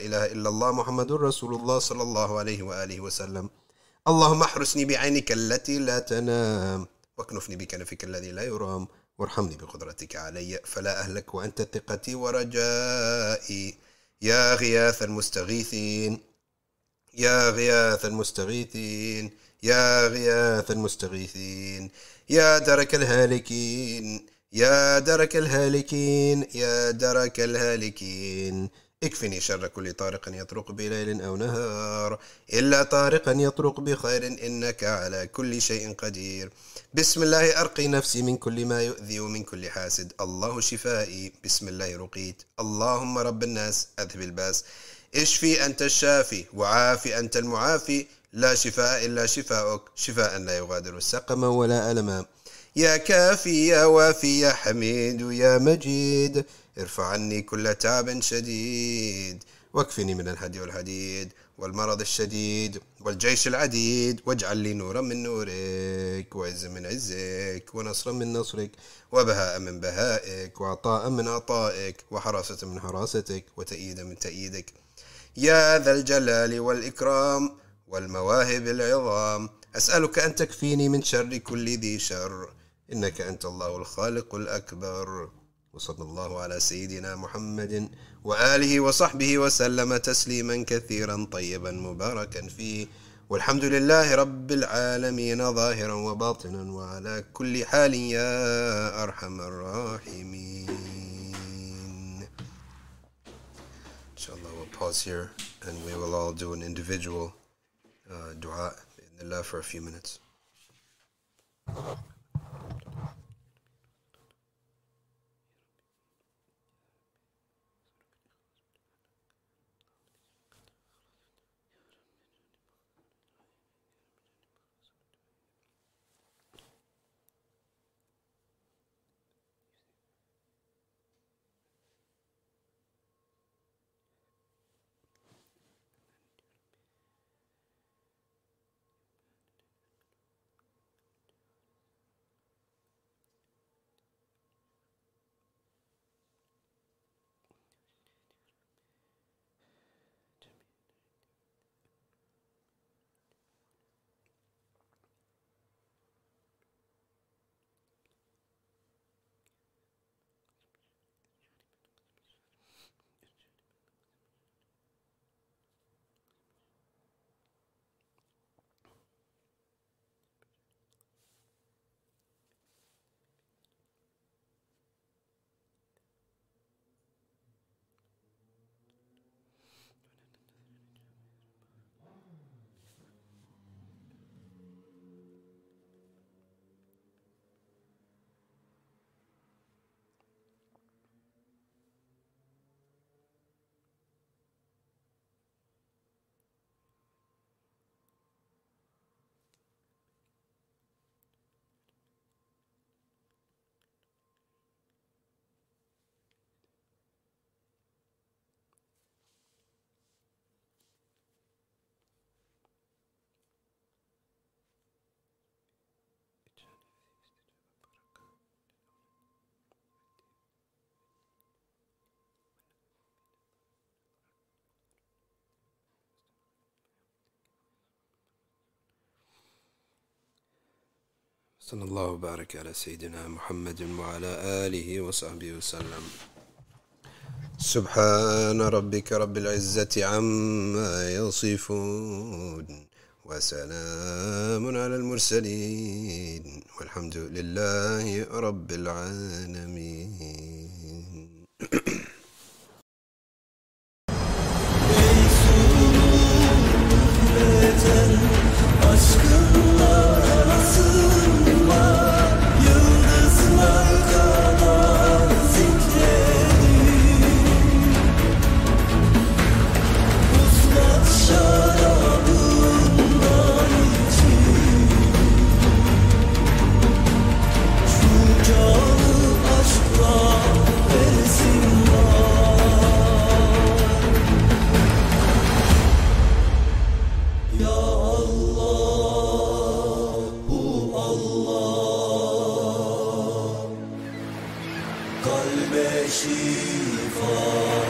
إله إلا الله محمد رسول الله صلى الله عليه وآله وسلم اللهم احرسني بعينك التي لا تنام واكنفني بكنفك الذي لا يرام وارحمني بقدرتك علي فلا أهلك وأنت ثقتي ورجائي يا غياث المستغيثين يا غياث المستغيثين يا غياث المستغيثين يا درك الهالكين يا درك الهالكين يا درك الهالكين اكفني شر كل طارق يطرق بليل أو نهار إلا طارقا يطرق بخير إنك على كل شيء قدير بسم الله أرقي نفسي من كل ما يؤذي ومن كل حاسد الله شفائي بسم الله رقيت اللهم رب الناس أذهب الباس اشفي أنت الشافي وعافي أنت المعافي لا شفاء إلا شفاءك شفاء لا يغادر سقما ولا ألما يا كافي يا وافي يا حميد يا مجيد ارفع عني كل تعب شديد واكفني من الهدي والحديد والمرض الشديد والجيش العديد واجعل لي نورا من نورك وعزا من عزك ونصرا من نصرك وبهاء من بهائك وعطاء من عطائك وحراسة من حراستك وتأييدا من تأييدك يا ذا الجلال والإكرام والمواهب العظام أسألك أن تكفيني من شر كل ذي شر إنك أنت الله الخالق الأكبر وصلى الله على سيدنا محمد وآله وصحبه وسلم تسليما كثيرا طيبا مباركا فيه والحمد لله رب العالمين ظاهرا وباطنا وعلى كل حال يا أرحم الراحمين. Inshallah we'll pause here and we will all do an individual dua Allah for a few minutes. Sallallahu barak ala Sayyidina Muhammadin wa ala alihi wa sahbihi wa sallam. Subhana rabbika rabbil izzati amma yasifun. Wa salamun ala al-mursaleen. Walhamdulillahi rabbil alameen. Kalbe şifa